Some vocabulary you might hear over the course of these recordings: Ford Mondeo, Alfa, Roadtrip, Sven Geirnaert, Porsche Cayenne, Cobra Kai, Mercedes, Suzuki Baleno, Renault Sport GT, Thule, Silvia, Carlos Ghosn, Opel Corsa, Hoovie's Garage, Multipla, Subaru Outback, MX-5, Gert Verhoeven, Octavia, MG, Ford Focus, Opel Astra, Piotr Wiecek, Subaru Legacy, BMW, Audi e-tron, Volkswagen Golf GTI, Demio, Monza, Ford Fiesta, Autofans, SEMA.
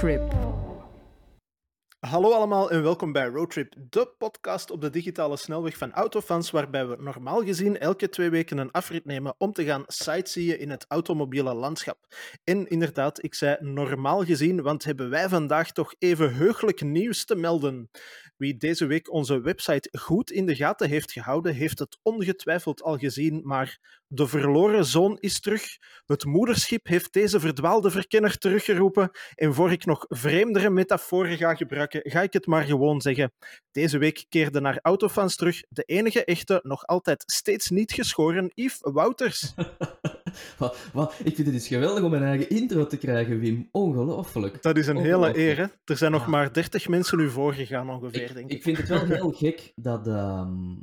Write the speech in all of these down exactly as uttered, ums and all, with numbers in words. Roadtrip. Hallo allemaal en welkom bij Roadtrip, de podcast op de digitale snelweg van Autofans, waarbij we normaal gezien elke twee weken een afrit nemen om te gaan sightseeën in het automobiele landschap. En inderdaad, ik zei normaal gezien, want hebben wij vandaag toch even heugelijk nieuws te melden. Wie deze week onze website goed in de gaten heeft gehouden, heeft het ongetwijfeld al gezien, maar de verloren zoon is terug. Het moederschip heeft deze verdwaalde verkenner teruggeroepen en voor ik nog vreemdere metaforen ga gebruiken, ga ik het maar gewoon zeggen. Deze week keerde naar Autofans terug de enige echte, nog altijd steeds niet geschoren Yves Wouters. Wat, wat, ik vind het dus geweldig om een eigen intro te krijgen, Wim. Ongelooflijk. Dat is een hele eer, hè? Er zijn nog ja. maar dertig mensen nu voorgegaan ongeveer, ik, denk ik. Ik vind het wel heel gek dat, um,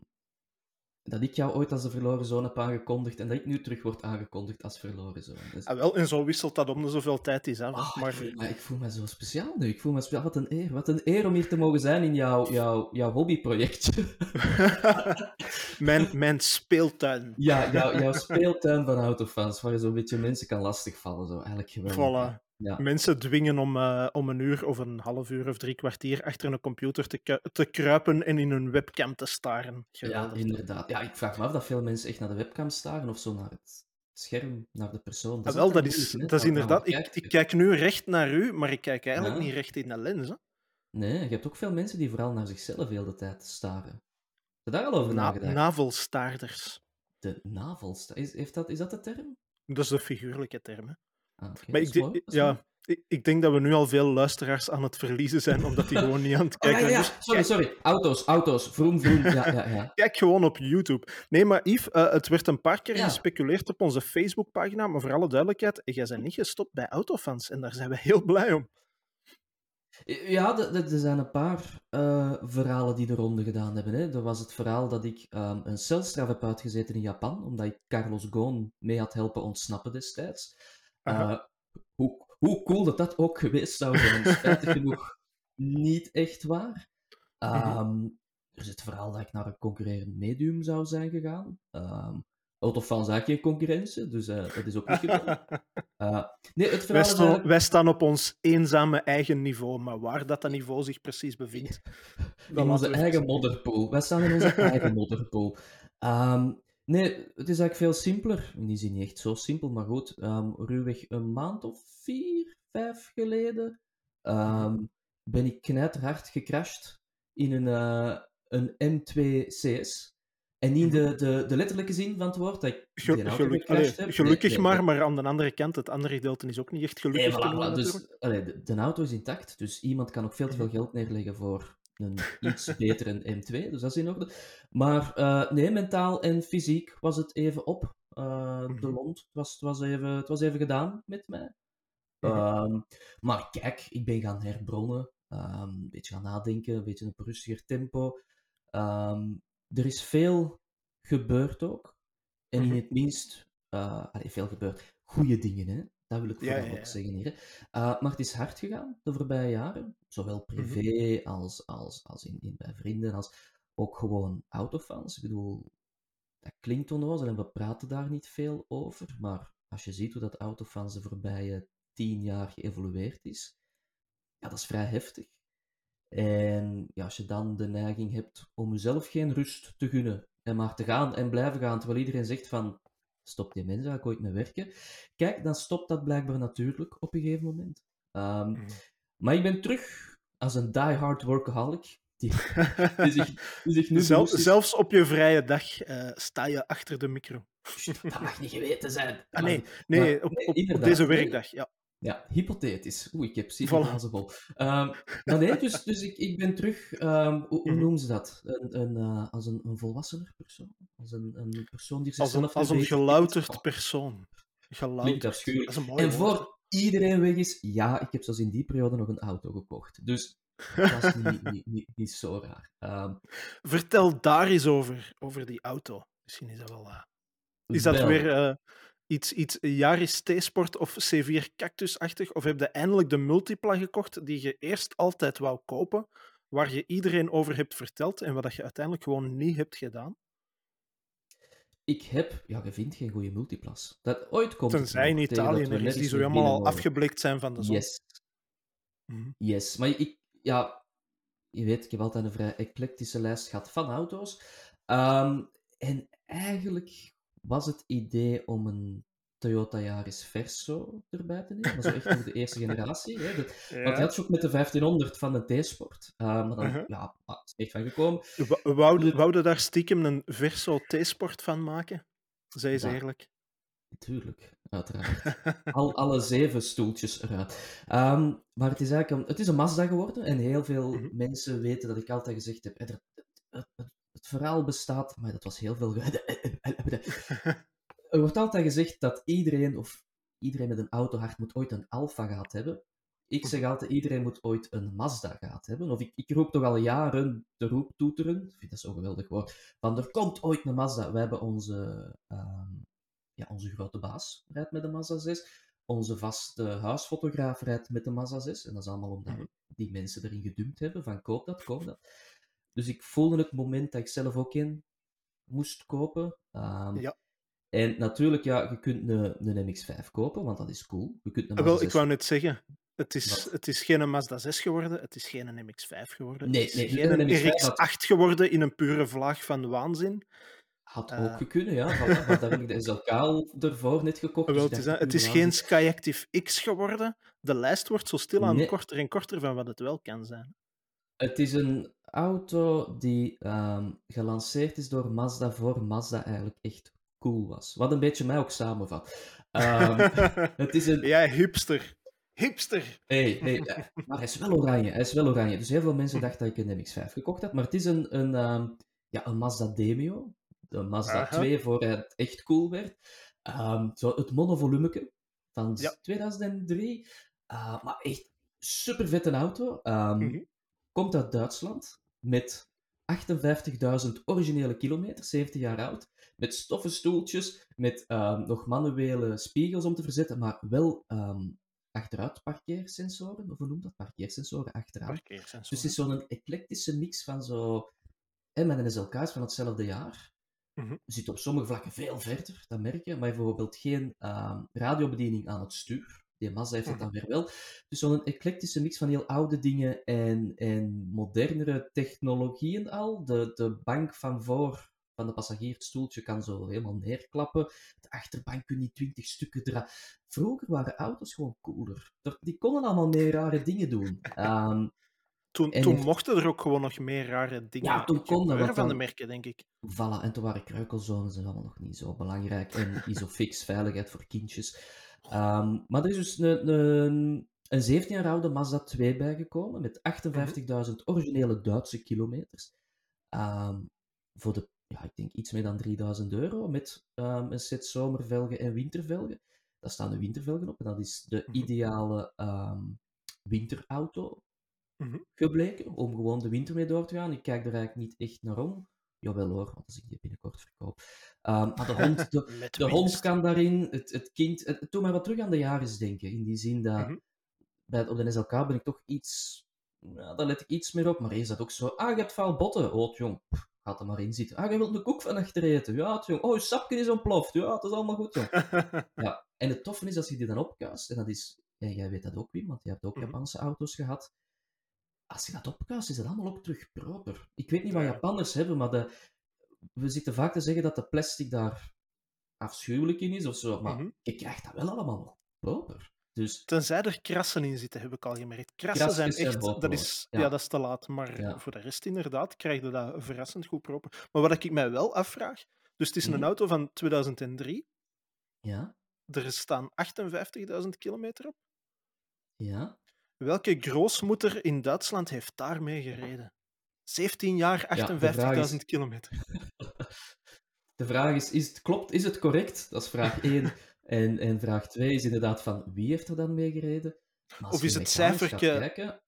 dat ik jou ooit als de verloren zoon heb aangekondigd en dat ik nu terug word aangekondigd als verloren zoon. Dus... Ah, wel, en zo wisselt dat om de zoveel tijd is. Hè? Oh, maar... ik, voel, ik voel me zo speciaal nu. Ik voel me speciaal. Wat een eer. Wat een eer om hier te mogen zijn in jouw, jouw, jouw hobbyproject. Mijn, mijn speeltuin. Ja, jou, jouw speeltuin van Autofans, waar je zo'n beetje mensen kan lastigvallen. Zo. Eigenlijk geweldig. Voilà. Ja. Mensen dwingen om, uh, om een uur of een half uur of drie kwartier achter een computer te, ku- te kruipen en in hun webcam te staren. Geweldig. Ja, inderdaad. Ja, ik vraag me af dat veel mensen echt naar de webcam staren of zo naar het scherm, naar de persoon. Dat, ah, wel, dat is, dat is inderdaad... Ik, ik kijk nu recht naar u, maar ik kijk eigenlijk ja. niet recht in de lens. Hè? Nee, je hebt ook veel mensen die vooral naar zichzelf heel de tijd staren. Heb je daar al over na- nagedacht? Navelstaarders. De navelstaarders. Is, is dat de term? Dat is de figuurlijke term, hè. Ah, okay. Maar ik, de, mooi, ja, ik, ik denk dat we nu al veel luisteraars aan het verliezen zijn, omdat die gewoon niet aan het kijken zijn. Oh, ja, ja. Dus, sorry, sorry. Auto's, auto's. Vroom, vroom. Ja, ja, ja. Kijk gewoon op YouTube. Nee, maar Yves, uh, het werd een paar keer ja. gespeculeerd op onze Facebookpagina, maar voor alle duidelijkheid, jij bent niet gestopt bij Autofans en daar zijn we heel blij om. Ja, er zijn een paar uh, verhalen die de ronde gedaan hebben. Hè. Er was het verhaal dat ik um, een celstraf heb uitgezeten in Japan, omdat ik Carlos Ghosn mee had helpen ontsnappen destijds. Uh, hoe, hoe cool dat dat ook geweest zou zijn, spijtig genoeg niet echt waar. Um, er is het verhaal dat ik naar een concurrerend medium zou zijn gegaan. Um, Autofans zijn geen concurrentie, dus uh, dat is ook niet gedaan. Uh, nee, het verhaal wij, sto- eigenlijk... wij staan op ons eenzame eigen niveau, maar waar dat, dat niveau zich precies bevindt... In onze eigen modderpoel. Wij staan in onze eigen modderpoel. Um, Nee, het is eigenlijk veel simpeler. In die zin niet echt zo simpel, maar goed. Um, ruwweg een maand of vier, vijf geleden um, ben ik knijterhard gecrashed in een, uh, een M twee C S. En niet de, de, de letterlijke zin van het woord. Dat ik Ge- geluk- allee, heb. Gelukkig nee, nee, maar, maar aan de andere kant, het andere gedeelte is ook niet echt gelukkig. Nee, voilà, noemen, dus, allee, de, de auto is intact, dus iemand kan ook veel te veel geld neerleggen voor... een iets betere M twee, dus dat is in orde. Maar uh, nee, mentaal en fysiek was het even op. Uh, mm-hmm. De lont, het was, het, was even, het was even gedaan met mij. Mm-hmm. Um, maar kijk, ik ben gaan herbronnen, um, een beetje gaan nadenken, een beetje een rustiger tempo. Um, er is veel gebeurd ook. En mm-hmm. in het minst, uh, allee, veel gebeurd. Goeie dingen, hè. Dat wil ik vooral ja, ja, ja. ook zeggen hier. Uh, maar het is hard gegaan de voorbije jaren. Zowel privé als, als, als in, in bij vrienden, als ook gewoon Autofans. Ik bedoel, dat klinkt onnozel en we praten daar niet veel over. Maar als je ziet hoe dat Autofans de voorbije tien jaar geëvolueerd is, ja, dat is vrij heftig. En ja, als je dan de neiging hebt om jezelf geen rust te gunnen en maar te gaan en blijven gaan, terwijl iedereen zegt van... Stop die mensen, daar kan ik ooit mee werken. Kijk, dan stopt dat blijkbaar natuurlijk op een gegeven moment. Um, mm. Maar ik ben terug als een die-hard workaholic. Die, die zich, die zich nu Zelf, zelfs op je vrije dag uh, sta je achter de micro. Dat mag niet geweten zijn. Ah, nee, nee, maar, nee, op, op, nee op deze werkdag, ja. Ja, hypothetisch. Oeh, ik heb ziekenhuizenbol. Um, maar nee, dus, dus ik, ik ben terug... Um, hoe, hoe noemen ze dat? Een, een, uh, als een, een volwassener persoon? Als een, een persoon die zichzelf... Als een, als een gelouterd heeft. Persoon. Gelouterd. Dat is een mooie en woord. Voor iedereen weg is... Ja, ik heb zelfs in die periode nog een auto gekocht. Dus dat is niet, niet, niet, niet zo raar. Um, Vertel daar eens over, over die auto. Misschien is dat wel... Uh, is dat wel. weer... Uh, Iets, iets Yaris T-Sport of C vier Cactus-achtig, of heb je eindelijk de Multipla gekocht die je eerst altijd wou kopen, waar je iedereen over hebt verteld en wat je uiteindelijk gewoon niet hebt gedaan? Ik heb... Ja, je vindt geen goede Multiplas. Dat ooit komt... Tenzij in Italië, die zo helemaal al afgebleekt zijn van de zon. Yes. Mm-hmm. Yes, maar ik, ja, je weet, ik heb altijd een vrij eclectische lijst gehad van auto's. Um, en eigenlijk was het idee om een Toyota Yaris Verso erbij te nemen. Dat is echt nog de eerste generatie. Hè? Dat, ja. Want hij had je ook met de vijftienhonderd van de T-Sport. Uh, maar dan uh-huh. ja, is echt van gekomen. W- Wouden wou daar stiekem een Verso T-Sport van maken? Zij is ja. eerlijk. Tuurlijk, uiteraard. Al, alle zeven stoeltjes eruit. Um, maar het is eigenlijk een, het is een Mazda geworden. En heel veel mm-hmm. mensen weten dat ik altijd gezegd heb... Het, het, het, het verhaal bestaat... Maar dat was heel veel... Er wordt altijd gezegd dat iedereen, of iedereen met een autohart moet ooit een Alfa gehad hebben. Ik zeg altijd, iedereen moet ooit een Mazda gehad hebben. Of ik, ik roep toch al jaren de roep toeteren. Ik vind dat zo'n geweldig woord. Van, er komt ooit een Mazda. We hebben onze... Um, Ja, onze grote baas rijdt met de Mazda zes. Onze vaste huisfotograaf rijdt met de Mazda zes. En dat is allemaal omdat die mensen erin gedumpt hebben. Van koop dat, koop dat. Dus ik voelde het moment dat ik zelf ook in moest kopen. Um, ja. En natuurlijk, ja, je kunt een, een M X vijf kopen, want dat is cool. Je kunt een Mazda zes... Wel, ik wou net zeggen, het is, het is geen Mazda zes geworden, het is geen M X vijf geworden. Nee, het is nee, geen een R X acht had... geworden in een pure vlaag van waanzin. Had ook uh, gekund, ja. Voilà, want dan heb ik de S L K ervoor net gekocht. Wel, dus het is, het is geen Sky Active X geworden. De lijst wordt zo stilaan nee. korter en korter van wat het wel kan zijn. Het is een auto die um, gelanceerd is door Mazda voor Mazda eigenlijk echt cool was. Wat een beetje mij ook samenvat. Um, het is een... Ja, hipster. Hipster! Hey, hey, maar hij is wel oranje. Hij is wel oranje. Dus heel veel mensen dachten dat ik een M X vijf gekocht had. Maar het is een, een, um, ja, een Mazda Demio. De Mazda Aha. twee, voor het echt cool werd. Um, zo het monovolumeke van ja. tweeduizend drie. Uh, maar echt super vette auto. Um, mm-hmm. Komt uit Duitsland met achtenvijftigduizend originele kilometers, zeventig jaar oud. Met stoffen stoeltjes, met um, nog manuele spiegels om te verzetten, maar wel um, achteruit parkeersensoren. Of hoe noemt dat? Parkeersensoren achteruit. Parkeersensoren. Dus het is zo'n eclectische mix van zo... En met een S L K's van hetzelfde jaar. Mm-hmm. Zit op sommige vlakken veel verder, dat merk je. Maar bijvoorbeeld geen uh, radiobediening aan het stuur. Die Mazda heeft dat dan weer wel. Dus zo'n eclectische mix van heel oude dingen en, en modernere technologieën al. De, de bank van voor, van de passagier, het stoeltje kan zo helemaal neerklappen. De achterbank kun je twintig stukken draaien. Vroeger waren auto's gewoon cooler. Die konden allemaal meer rare dingen doen. Um, Toen, toen heeft... mochten er ook gewoon nog meer rare dingen ja, toen kon dat, van dan... de merken, denk ik. Voilà, en toen waren kruikelzones en allemaal nog niet zo belangrijk. En Isofix, veiligheid voor kindjes. Um, maar er is dus een, een, een zeventien jaar oude Mazda twee bijgekomen met achtenvijftigduizend originele Duitse kilometers. Um, voor de, ja, ik denk iets meer dan drieduizend euro met um, een set zomervelgen en wintervelgen. Daar staan de wintervelgen op en dat is de ideale um, winterauto. Mm-hmm. Gebleken, om gewoon de winter mee door te gaan. Ik kijk er eigenlijk niet echt naar om. Jawel hoor, want als ik die binnenkort verkoop. Um, maar de hond, de, de hond kan daarin, het, het kind... Het, doe maar wat terug aan de Yaris denken. In die zin dat... Mm-hmm. Bij het, op de S L K ben ik toch iets... Nou, daar let ik iets meer op, maar is dat ook zo... Ah, je hebt vuil botten. Oh, jong, pff, gaat er maar in zitten. Ah, je wilt een koek van achter eten. Ja, jong. Oh, je sapje is ontploft. Ja, dat is allemaal goed, jong. Ja. En het toffe is dat je die dan opkuist. En dat is... Ja, jij weet dat ook, Wim, want je hebt ook mm-hmm. Japanse auto's gehad. Als je dat opkuist, is dat allemaal ook terug proper. Ik weet niet wat Japanners hebben, maar de... we zitten vaak te zeggen dat de plastic daar afschuwelijk in is of zo, maar mm-hmm. je krijgt dat wel allemaal nog proper. Dus... Tenzij er krassen in zitten, heb ik al gemerkt. Krassen zijn echt... Dat is... Ja. ja, dat is te laat. Maar ja. voor de rest inderdaad krijg je dat verrassend goed proper. Maar wat ik mij wel afvraag... Dus het is een mm-hmm. auto van tweeduizend drie. Ja. Er staan achtenvijftigduizend kilometer op. Ja. Welke grootmoeder in Duitsland heeft daarmee gereden? zeventien jaar, achtenvijftigduizend ja, kilometer. De vraag is, is het, klopt, is het correct? Dat is vraag één. En, en vraag twee is inderdaad van, wie heeft er dan mee gereden? Of is het cijfertje... Kijken,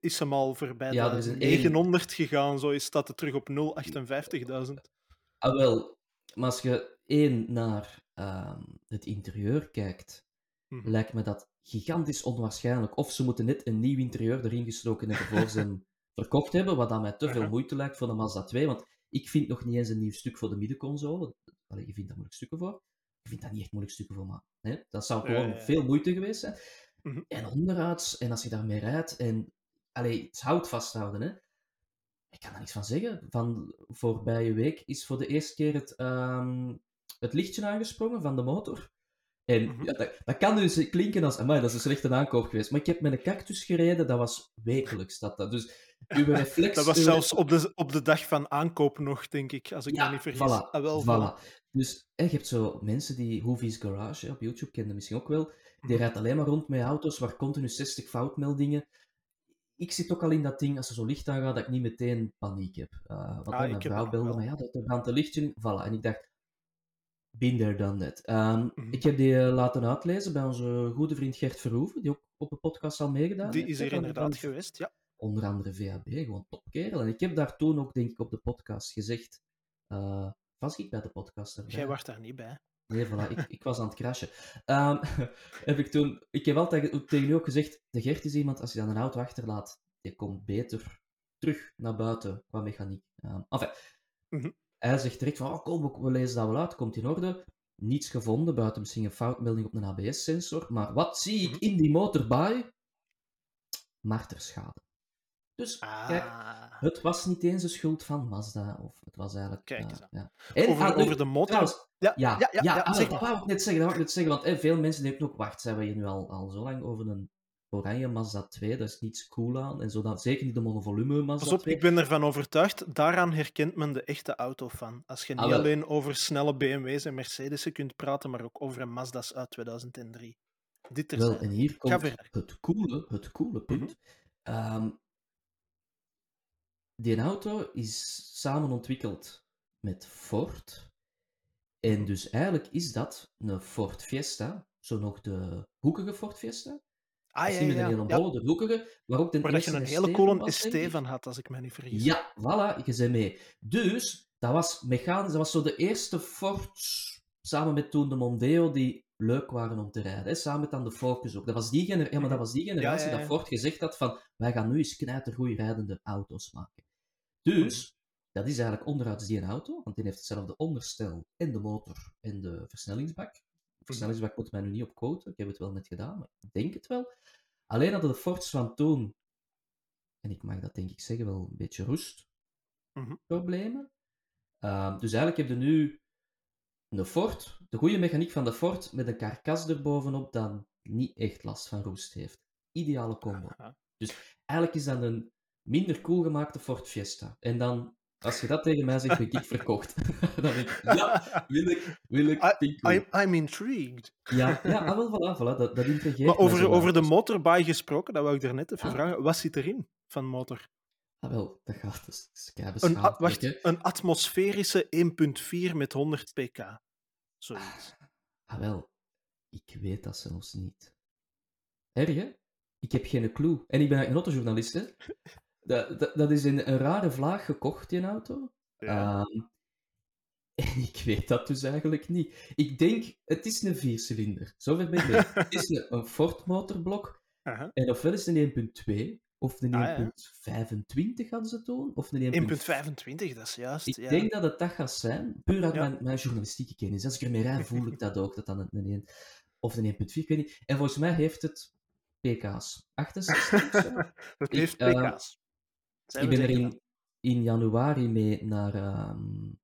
is hem al voorbij ja, de een negenhonderd één. Gegaan, zo staat het terug op nul, achtenvijftigduizend. Ah wel, maar als je één naar uh, het interieur kijkt, hm. lijkt me dat... gigantisch onwaarschijnlijk. Of ze moeten net een nieuw interieur erin gestoken hebben voor ze hem verkocht hebben, wat aan mij te veel moeite lijkt voor de Mazda twee, want ik vind nog niet eens een nieuw stuk voor de middenconsole. Allee, je vindt daar moeilijk stukken voor. Ik vind dat niet echt moeilijk stukken voor, maar hè? Dat zou gewoon ja, ja, ja. veel moeite geweest zijn. mm-hmm. en onderhouds. En als je daarmee rijdt en allee, het hout vasthouden, hè. Ik kan daar niks van zeggen. Van voorbije week is voor de eerste keer het, um, het lichtje aangesprongen van de motor. En mm-hmm. ja, dat, dat kan dus klinken als, amai, dat is een slechte aankoop geweest. Maar ik heb met een cactus gereden, dat was wekelijks. Dat, dat. Dus uw reflex... dat was uw... zelfs op de, op de dag van aankoop nog, denk ik, als ik ja, me niet vergis. Voilà, ah, wel, voilà. Voilà. Dus en je hebt zo mensen die Hoovie's Garage, hè, op YouTube kenden misschien ook wel, die mm-hmm. rijdt alleen maar rond met auto's waar continu zestig foutmeldingen. Ik zit ook al in dat ding, als er zo licht aangaat, dat ik niet meteen paniek heb. Uh, want ah, mijn vrouw belde me, ja, dat brandt een lichtje. Voilà. En ik dacht, been there, done that. Um, mm-hmm. Ik heb die uh, laten uitlezen bij onze goede vriend Gert Verhoeven, die ook op de podcast al meegedaan die heeft. Die is er inderdaad andere, geweest, ja. Onder andere V H B, gewoon topkerel. En ik heb daar toen ook, denk ik, op de podcast gezegd, uh, was ik bij de podcast erbij? Jij was daar niet bij. Nee, voilà, ik, ik was aan het crashen. Um, heb ik, toen, ik heb altijd tegen u ook gezegd, de Gert is iemand, als je dan een auto achterlaat, die komt beter terug naar buiten qua mechaniek. Um, enfin, mm-hmm. Hij zegt direct van, oh, kom, we lezen dat wel uit, komt in orde. Niets gevonden, buiten misschien een foutmelding op een A B S-sensor. Maar wat zie ik in die motorbaai? Marterschade. Dus ah. kijk, het was niet eens de schuld van Mazda. Of het was eigenlijk... Kijk eens uh, ja. en, over, ah, nu, over de motor... Trouwens, ja, ja, ja, ja, ja, ja ah, zeg maar. Dat wou ik net zeggen, dat wou ik net zeggen. Want eh, veel mensen denken ook, wacht, zijn we hier nu al, al zo lang over een oranje Mazda twee? Daar is niets cool aan. En zo dan, zeker niet de monovolume Mazda Pas op, twee. Ik ben ervan overtuigd, daaraan herkent men de echte autofan. Als je niet ah, alleen over snelle B M W's en Mercedes'en kunt praten, maar ook over een Mazda's uit tweeduizend drie. Dit er Wel, en hier komt het coole, het coole punt. Mm-hmm. Um, Die auto is samen ontwikkeld met Ford. En dus eigenlijk is dat een Ford Fiesta. Zo nog de hoekige Ford Fiesta. Ah, ja, ja, met een hele ja. bolle, de hoekige. Waar ook de maar dat je een hele coole S T van had, als ik me niet vergis. Ja, voilà, je zei mee. Dus, dat was mechanisch. Dat was zo de eerste Ford, samen met toen de Mondeo, die leuk waren om te rijden. Hè? Samen met dan de Focus ook. Dat was die, gener- ja, maar dat, was die generatie ja, ja, ja. dat Ford gezegd had van, wij gaan nu eens knijtergoeie rijdende auto's maken. Dus, dat is eigenlijk onderhouds die een auto, want die heeft hetzelfde onderstel en de motor en de versnellingsbak. De versnellingsbak moet mij nu niet op quoten, ik heb het wel net gedaan, maar ik denk het wel. Alleen hadden de Fords van toen, en ik mag dat denk ik zeggen, wel een beetje rustproblemen. Uh, dus eigenlijk heb je nu een Ford, de goede mechaniek van de Ford, met een karkas erbovenop dat niet echt last van roest heeft. Ideale combo. Dus eigenlijk is dat een minder cool gemaakte Ford Fiesta. En dan, als je dat tegen mij zegt, ben ik verkocht. Dan denk ik, ja, wil ik, wil ik. I, cool. I, I'm intrigued. Ja, ja ah, wel, voilà, voilà, dat, dat intrigeert. Maar over, over de motorbaai gesproken, dat wou ik daarnet even ah. vragen. Wat zit erin van motor? Ah, wel, dat gaat dus. Dat een, a- wacht, hè? Een atmosferische één komma vier met honderd pk. Zoiets. Ah, ah, wel. Ik weet dat zelfs niet. Erg, hè? Ik heb geen clue. En ik ben eigenlijk een autojournalist, hè? Dat, dat, dat is in een rare vlaag gekocht, die auto. Ja. Um, en ik weet dat dus eigenlijk niet. Ik denk, het is een viercilinder. Zover ben ik mee. Het is een, een Ford motorblok. Uh-huh. En ofwel is het een één komma twee, of een ah, één komma vijfentwintig gaan ze doen. Of een één komma vijfentwintig, dat is juist. Ik ja. denk dat het dat gaat zijn, puur uit ja. mijn, mijn journalistieke kennis. Als ik ermee rijd, voel ik dat ook. Dat dan een één, of een één komma vier, ik weet niet. En volgens mij heeft het pk's. achtenzestig of zo. Het heeft ik, uh, pk's. Ik ben er in, in januari mee naar, um,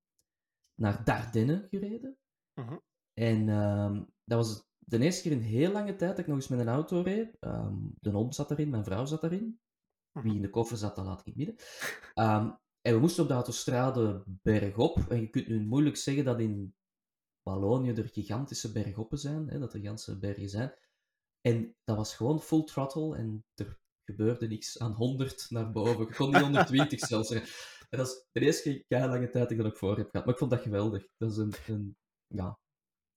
naar Dardenne gereden. Uh-huh. En um, dat was de eerste keer in heel lange tijd dat ik nog eens met een auto reed. Um, de hond zat erin, mijn vrouw zat erin. Wie in de koffer zat, dat laat ik niet midden. Um, en we moesten op de autostrade bergop. En je kunt nu moeilijk zeggen dat in Wallonië er gigantische bergoppen zijn. Hè, dat er ganse bergen zijn. En dat was gewoon full throttle en er gebeurde niks aan honderd naar boven. Ik kon niet honderdtwintig zelfs. En dat is de eerste keer kei lange tijd dat ik dat ook voor heb gehad. Maar ik vond dat geweldig. Dat is een, een ja.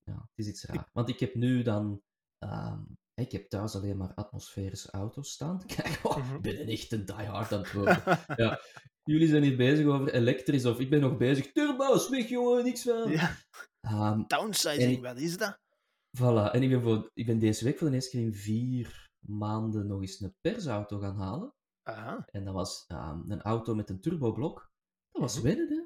ja, het is iets raar. Want ik heb nu dan, um, ik heb thuis alleen maar atmosferische auto's staan. Kijk, oh, ik ben echt een diehard aan het worden. Ja. Jullie zijn niet bezig over elektrisch of ik ben nog bezig. Turbo's, weg jongen, niks van. Ja. Um, Downsizing, en, wat is dat? Voilà, en ik ben, voor, ik ben deze week voor de eerste keer in vier maanden nog eens een persauto gaan halen. Aha. En dat was um, een auto met een turboblok. Dat was winnen, hè?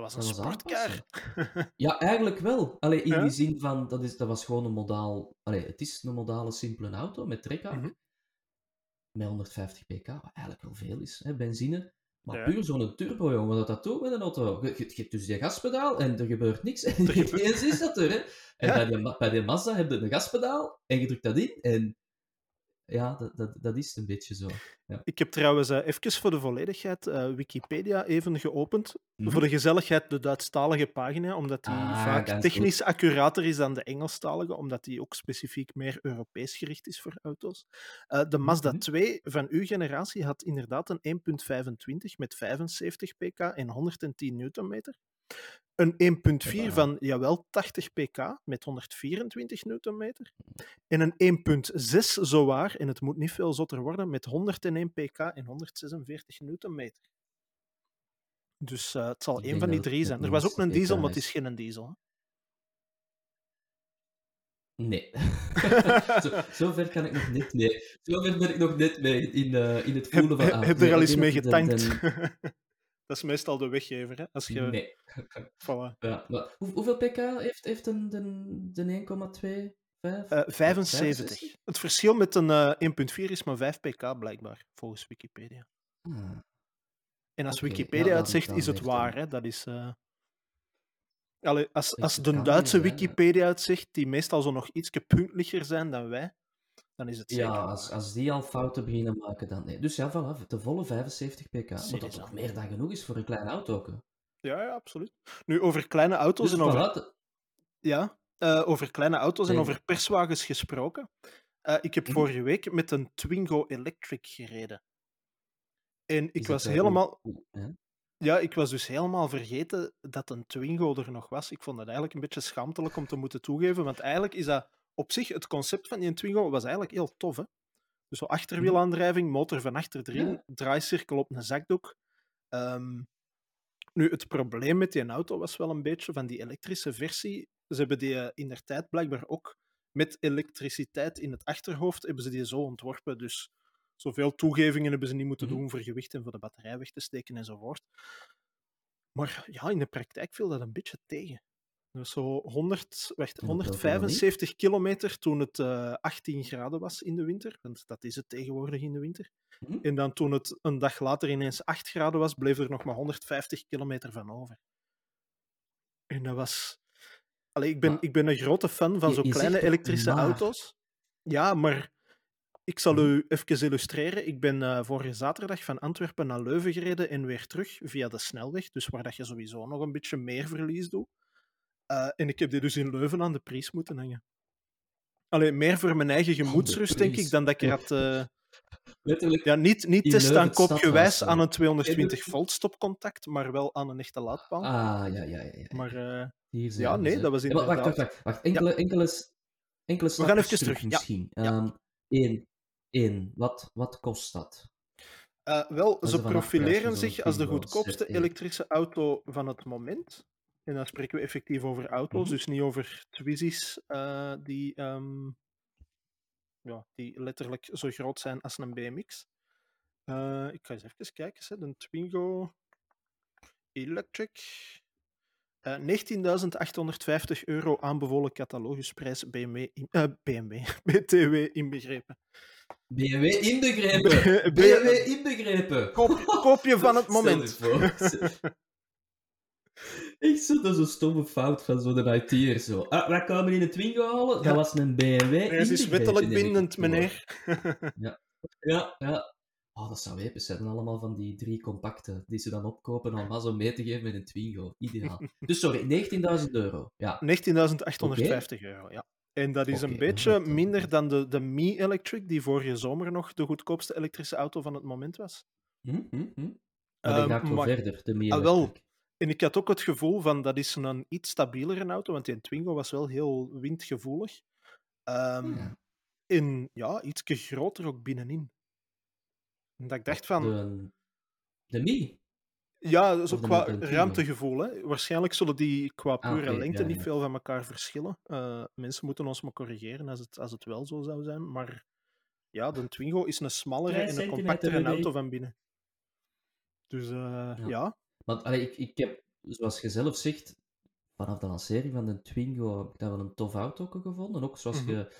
Dat was een dat sportcar. Was ja, eigenlijk wel. Allee, in ja? die zin van, dat, is, dat was gewoon een modaal... Allee, het is een modale, simpele auto met trekhaak. Mm-hmm. Met honderdvijftig pk, wat eigenlijk wel veel is. Hè, benzine. Maar ja. puur zo'n turbo, jongen, dat dat doet met een auto. Je, je hebt dus die gaspedaal en er gebeurt niks. En er gebeurt... eens is dat er. Hè. En ja? bij, die, bij die Mazda heb je een gaspedaal en je drukt dat in en... Ja, dat, dat, dat is een beetje zo. Ja. Ik heb trouwens uh, even voor de volledigheid uh, Wikipedia even geopend. Mm. Voor de gezelligheid de Duitsstalige pagina, omdat die ah, vaak technisch goed. accurater is dan de Engelstalige, omdat die ook specifiek meer Europees gericht is voor auto's. Uh, de Mazda mm-hmm. twee van uw generatie had inderdaad een één komma vijfentwintig met vijfenzeventig pk en honderdtien newtonmeter. Een één komma vier ja. van, jawel, tachtig pk met honderdvierentwintig newtonmeter. En een één komma zes zowaar, en het moet niet veel zotter worden, met honderdéén pk en honderdzesenveertig newtonmeter. Dus uh, het zal één van die drie zijn. Er was ook een diesel, maar het is geen diesel. Hè? Nee. zo, zo ver kan ik nog net mee. Zo ver ben ik nog net mee in, uh, in het voelen van... Heb, ah, heb nee, er al eens mee getankt? Dan... Dat is meestal de weggever, hè? Als je... Nee. Voilà. Ja, maar hoe, hoeveel pk heeft, heeft een, de, de één komma vijfentwintig? Uh, vijfenzeventig. Het verschil met een uh, één komma vier is maar vijf pk, blijkbaar, volgens Wikipedia. Ah. En als okay. Wikipedia ja, het zegt, is het waar, hè? Dat is... Uh... Allee, als, als de Duitse Wikipedia het zegt, die meestal zo nog ietsje puntlicher zijn dan wij, dan is het zeker. Ja, als, als die al fouten beginnen maken, dan nee. Dus ja, voilà, de volle vijfenzeventig pk. Maar dat nog meer dan genoeg is voor een kleine auto ook. Ja, ja, absoluut. Nu, over kleine auto's dus en over... Vanuit... Ja, uh, over kleine auto's nee. en over perswagens gesproken. Uh, ik heb vorige week met een Twingo Electric gereden. En ik was helemaal... Een... Ja, ik was dus helemaal vergeten dat een Twingo er nog was. Ik vond dat eigenlijk een beetje schaamtelijk om te moeten toegeven, want eigenlijk is dat... Op zich, het concept van die Twingo was eigenlijk heel tof, hè? Dus zo achterwielaandrijving, motor van achter erin, ja. draaicirkel op een zakdoek. Um, nu, het probleem met die auto was wel een beetje van die elektrische versie. Ze hebben die in der tijd blijkbaar ook met elektriciteit in het achterhoofd hebben ze die zo ontworpen. Dus zoveel toegevingen hebben ze niet moeten doen voor gewicht en voor de batterij weg te steken enzovoort. Maar ja, in de praktijk viel dat een beetje tegen. Dus zo honderd, wacht, honderdvijfenzeventig kilometer toen het uh, achttien graden was in de winter. Want dat is het tegenwoordig in de winter. Mm-hmm. En dan toen het een dag later ineens acht graden was, bleef er nog maar honderdvijftig kilometer van over. En dat was... Allee, ik ben, maar, ik ben een grote fan van je, zo'n je kleine elektrische maar. auto's. Ja, maar ik zal mm-hmm. u even illustreren. Ik ben uh, vorige zaterdag van Antwerpen naar Leuven gereden en weer terug via de snelweg. Dus waar dat je sowieso nog een beetje meer verlies doet. Uh, en ik heb die dus in Leuven aan de prijs moeten hangen. Allee, meer voor mijn eigen gemoedsrust, oh, de denk ik, dan dat ik had... Uh... Letterlijk. Ja, niet niet test aan kopgewijs aan een tweehonderdtwintig volt stopcontact, maar wel aan een echte laadpaal. Ah, ja, ja, ja. ja. Maar, uh... Hier zijn ja, nee, dat was inderdaad... Ja, wacht, wacht, wacht. wacht. Enkele, ja. enkele, enkele We gaan even terug, misschien. Ja. Ja. Um, één, één. Wat, wat kost dat? Uh, wel, ze profileren zich als de goedkoopste elektrische auto van het moment. En dan spreken we effectief over auto's, mm-hmm. dus niet over Twizzys uh, die, um, ja, die letterlijk zo groot zijn als een B M X. Uh, ik ga eens even kijken. Hè. De Twingo Electric. Uh, negentienduizend achthonderdvijftig euro aanbevolen catalogusprijs, B M W in, uh, B M W, B T W inbegrepen. B M W inbegrepen! B M W, B M W inbegrepen! Koop, koopje van het moment! Stel je voor. Echt zo, dat is een stomme fout van zo'n I T'er zo. Ah, wat kwamen we in de Twingo halen? Ja. Dat was een B M W. Nee, het is wettelijk bindend, meneer. Ja, ja, ja. Oh, dat zou episch zijn. Allemaal van die drie compacten die ze dan opkopen om zo mee te geven met een Twingo. Ideaal. Dus sorry, negentienduizend euro. Ja. negentienduizend achthonderdvijftig euro, ja. En dat is okay, een beetje honderd minder dan de, de Mi Electric, die vorige zomer nog de goedkoopste elektrische auto van het moment was. Mm-hmm. Mm-hmm. Maar die uh, gaat maar... verder, de Mi Electric. Ah, wel. En ik had ook het gevoel van, dat is een iets stabielere auto, want die Twingo was wel heel windgevoelig. Um, ja. En ja, iets groter ook binnenin. En dat ik dacht van... De, de Mi? Ja, dat is ook qua ruimtegevoel. Hè. Waarschijnlijk zullen die qua pure ah, okay, lengte ja, niet ja. veel van elkaar verschillen. Uh, mensen moeten ons maar corrigeren als het, als het wel zo zou zijn. Maar ja, de Twingo is een smallere en een compactere auto van binnen. Dus uh, ja... ja. Want allee, ik, ik heb zoals je zelf zegt, vanaf de lancering van de Twingo heb ik dat wel een tof auto gevonden. Ook zoals mm-hmm. je...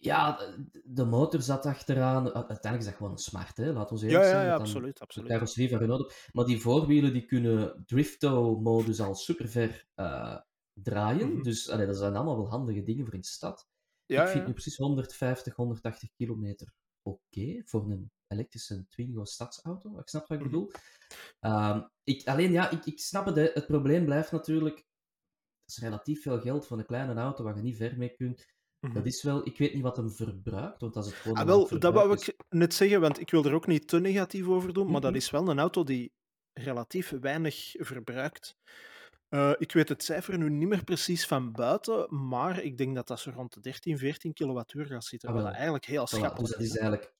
Ja, de motor zat achteraan. Uiteindelijk is dat gewoon een smart, hè? Laten we eerlijk ja, zijn. Ja, ja, absoluut. absoluut. Carrosserie van Renault. Maar die voorwielen die kunnen drifto-modus al superver uh, draaien. Mm-hmm. Dus allee, dat zijn allemaal wel handige dingen voor in de stad. Ja, ik vind ja. nu precies honderdvijftig, honderdtachtig kilometer oké okay, voor een elektrische Twingo stadsauto. Ik snap wat ik bedoel. Mm-hmm. Um, ik, alleen ja, ik, ik snap het. Hè. Het probleem blijft natuurlijk... Het is relatief veel geld voor een kleine auto waar je niet ver mee kunt... Dat is wel... Ik weet niet wat hem verbruikt, want dat is het gewoon... Ah, wel, dat wou ik net zeggen, want ik wil er ook niet te negatief over doen, mm-hmm. maar dat is wel een auto die relatief weinig verbruikt. Uh, ik weet het cijfer nu niet meer precies van buiten, maar ik denk dat dat zo rond de dertien, veertien kilowattuur gaat zitten, ah, wat eigenlijk heel schappelijk is. Dus dat is eigenlijk...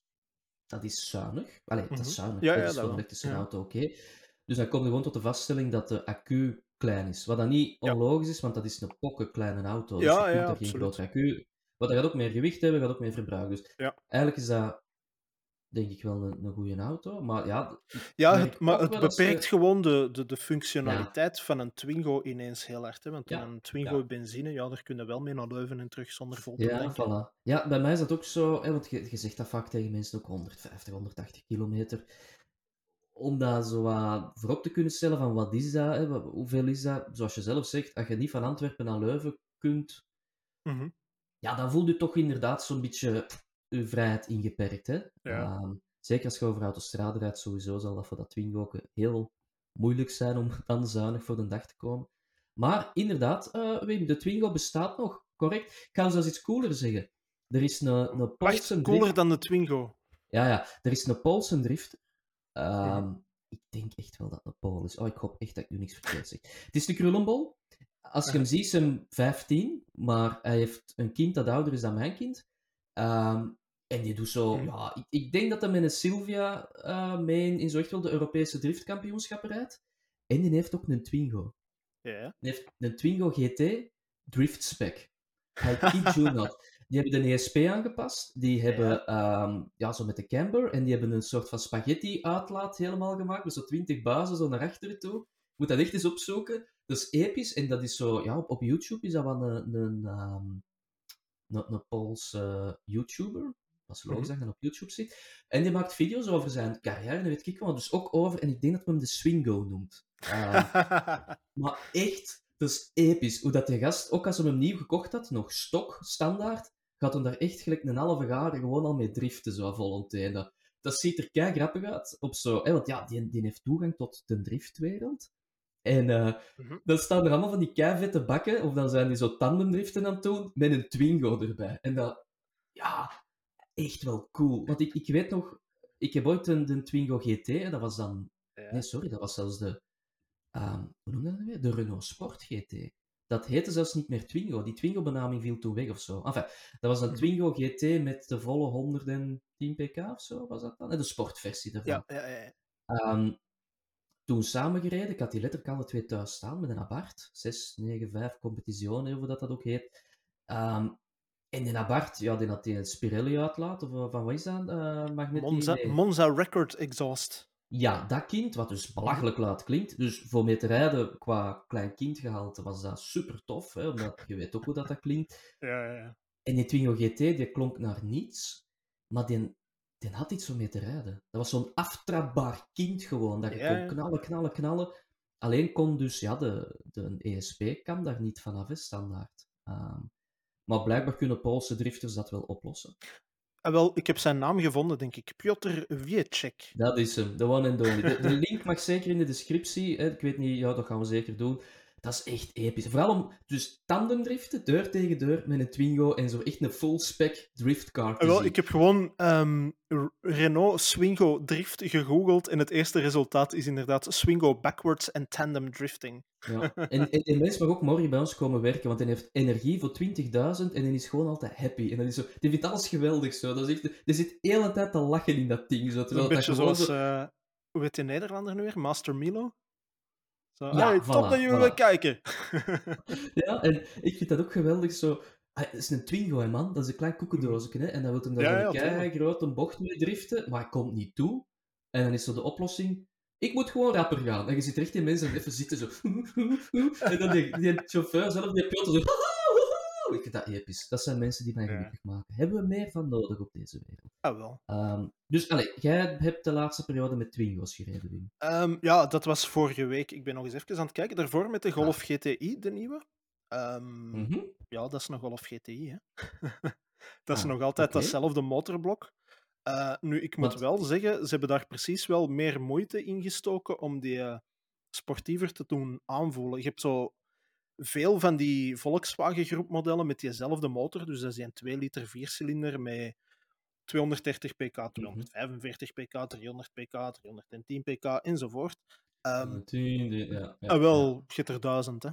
Dat is zuinig. Allee, mm-hmm. dat is zuinig. Ja, dat ja, is voor elektrische ja. auto, oké. Okay. Dus dan kom je gewoon tot de vaststelling dat de accu klein is. Wat dan niet onlogisch ja. is, want dat is een pokkenkleine auto. Dus ja, je kunt ja, er geen groot accu... Want dat gaat ook meer gewicht hebben, gaat ook meer verbruik. Dus ja. eigenlijk is dat, denk ik, wel een, een goede auto. Maar ja, ja het, maar het beperkt je... gewoon de, de, de functionaliteit ja. van een Twingo ineens heel hard. Hè? Want ja. een Twingo ja. benzine, ja, daar kun je wel mee naar Leuven en terug zonder vol te tanken. Ja, voilà. Ja, bij mij is dat ook zo. Hè, want je, je zegt dat vaak tegen mensen, ook honderdvijftig, honderdtachtig kilometer. Om daar zo wat voor op te kunnen stellen van wat is dat, hè? Hoeveel is dat. Zoals je zelf zegt, als je niet van Antwerpen naar Leuven kunt... Mm-hmm. Ja, dan voel je toch inderdaad zo'n beetje je vrijheid ingeperkt. Hè? Ja. Um, zeker als je over autostrade rijdt, sowieso zal dat voor dat Twingo heel moeilijk zijn om dan zuinig voor de dag te komen. Maar inderdaad, uh, Wim, de Twingo bestaat nog, correct? Ik ga zelfs iets cooler zeggen. Er is een, een Poolse... cooler dan de Twingo. Ja, ja. Er is een Poolse drifter. Um, ja. Ik denk echt wel dat het een Pool is. Oh, ik hoop echt dat ik nu niks verkeerd zeg. Het is de Krullenbol. Als ik hem zie, is hem vijftien, maar hij heeft een kind dat ouder is dan mijn kind. Um, en die doet zo... Hmm. Ja, ik, ik denk dat hij met een Silvia uh, mee in, in zo echt wel de Europese driftkampioenschappen rijdt. En die heeft ook een Twingo. Yeah. Die heeft een Twingo G T Drift Spec. I kid you not. Die hebben de E S P aangepast. Die hebben yeah. um, ja, zo met de camber. En die hebben een soort van spaghetti-uitlaat helemaal gemaakt. Met zo'n twintig bazen zo naar achteren toe. Je moet dat echt eens opzoeken. Dat is episch en dat is zo... Ja, op, op YouTube is dat wel een, een, een, een, een Poolse uh, YouTuber. Dat is logisch dat hij op YouTube zit. En die maakt video's over zijn carrière, dat weet ik wel. Dus ook over... En ik denk dat men hem de Swingo noemt. Uh, maar echt, dat is episch. Hoe dat die gast, ook als hij hem nieuw gekocht had, nog stok, standaard, gaat hem daar echt gelijk een halve jaar gewoon al mee driften, zo volontair. Dat ziet er kei grappig uit. Op zo, hè, want ja, die, die heeft toegang tot de driftwereld. En uh, mm-hmm. dan staan er allemaal van die keivette bakken, of dan zijn die zo tandemdriften aan het doen, met een Twingo erbij. En dat, ja, echt wel cool. Want ik, ik weet nog, ik heb ooit een, een Twingo G T, en dat was dan... Ja. Nee, sorry, dat was zelfs de... Um, hoe noem je dat weer? De Renault Sport G T. Dat heette zelfs niet meer Twingo. Die Twingo-benaming viel toen weg of zo. Enfin, dat was een mm-hmm. Twingo G T met de volle honderdtien pk of zo, was dat dan? En de sportversie daarvan. Ja, ja, ja. ja. Um, Toen samengereden, ik had die letterlijk alle twee thuis staan met een Abarth zes negen vijf Competition, hoe dat, dat ook heet. Um, en die Abarth, ja, die had die Spirelli uitlaat, of van wat is dat? Uh, Magnetie, Monza, nee. Monza Record Exhaust. Ja, dat kind, wat dus belachelijk luid klinkt. Dus voor mee te rijden qua klein kindgehalte was dat super tof, hè, omdat je weet ook hoe dat, dat klinkt. Ja, ja, ja. En die Twingo G T, die klonk naar niets, maar die. Die had iets om mee te rijden. Dat was zo'n aftrapbaar kind gewoon. Dat je ja, kon knallen, knallen, knallen. Alleen kon dus, ja, de, de E S P kan daar niet vanaf, hè, standaard. Um, maar blijkbaar kunnen Poolse drifters dat wel oplossen. Ah, wel, ik heb zijn naam gevonden, denk ik. Piotr Wiecek. Dat is hem, de one and only. De, de link mag zeker in de descriptie. Hè. Ik weet niet, ja, dat gaan we zeker doen. Dat is echt episch. Vooral om dus tandemdriften, deur tegen deur, met een Twingo en zo echt een full-spec driftcar te well, zien. Ik heb gewoon um, Renault Swingo Drift gegoogeld en het eerste resultaat is inderdaad Swingo Backwards en Tandem Drifting. Ja. En, en, en mensen mag ook morgen bij ons komen werken, want hij heeft energie voor twintigduizend en hij is gewoon altijd happy. En dat is zo, die vindt alles geweldig. Zo. Dat is echt, er zit de hele tijd te lachen in dat ding. Zo, een beetje dat zoals, zo... uh, hoe heet de Nederlander nu weer? Master Milo? Zo, ja, hey, voilà, top dat jullie voilà. kijken. Ja, en ik vind dat ook geweldig zo... Het is een Twingo, hè, man. Dat is een klein koekendoosje, hè. En dan wil hem daar ja, een ja, kei grote bocht mee driften, maar hij komt niet toe. En dan is zo de oplossing... Ik moet gewoon rapper gaan. En je ziet echt die mensen even zitten zo. En dan die, die chauffeur zelf, die Piotr zo. Ik vind dat episch. Dat zijn mensen die mij gelukkig ja. maken. Hebben we meer van nodig op deze wereld? Ja, wel. Um, dus, allez, jij hebt de laatste periode met Twingo's gereden, Wim. Um, ja, dat was vorige week. Ik ben nog eens even aan het kijken. Daarvoor met de Golf ja. G T I, de nieuwe. Um, mm-hmm. Ja, dat is nog Golf G T I, hè. Dat is ah, nog altijd okay. datzelfde motorblok. Uh, nu, ik moet Wat? wel zeggen, ze hebben daar precies wel meer moeite in gestoken om die uh, sportiever te doen aanvoelen. Je hebt zo veel van die Volkswagen groepmodellen met diezelfde motor, dus dat zijn twee liter viercilinder met tweehonderddertig pk, tweehonderdvijfenveertig pk, driehonderd pk, driehonderdtien pk, enzovoort. Um, tien, ja, ja, ja. Uh, wel, je hebt er duizend, hè.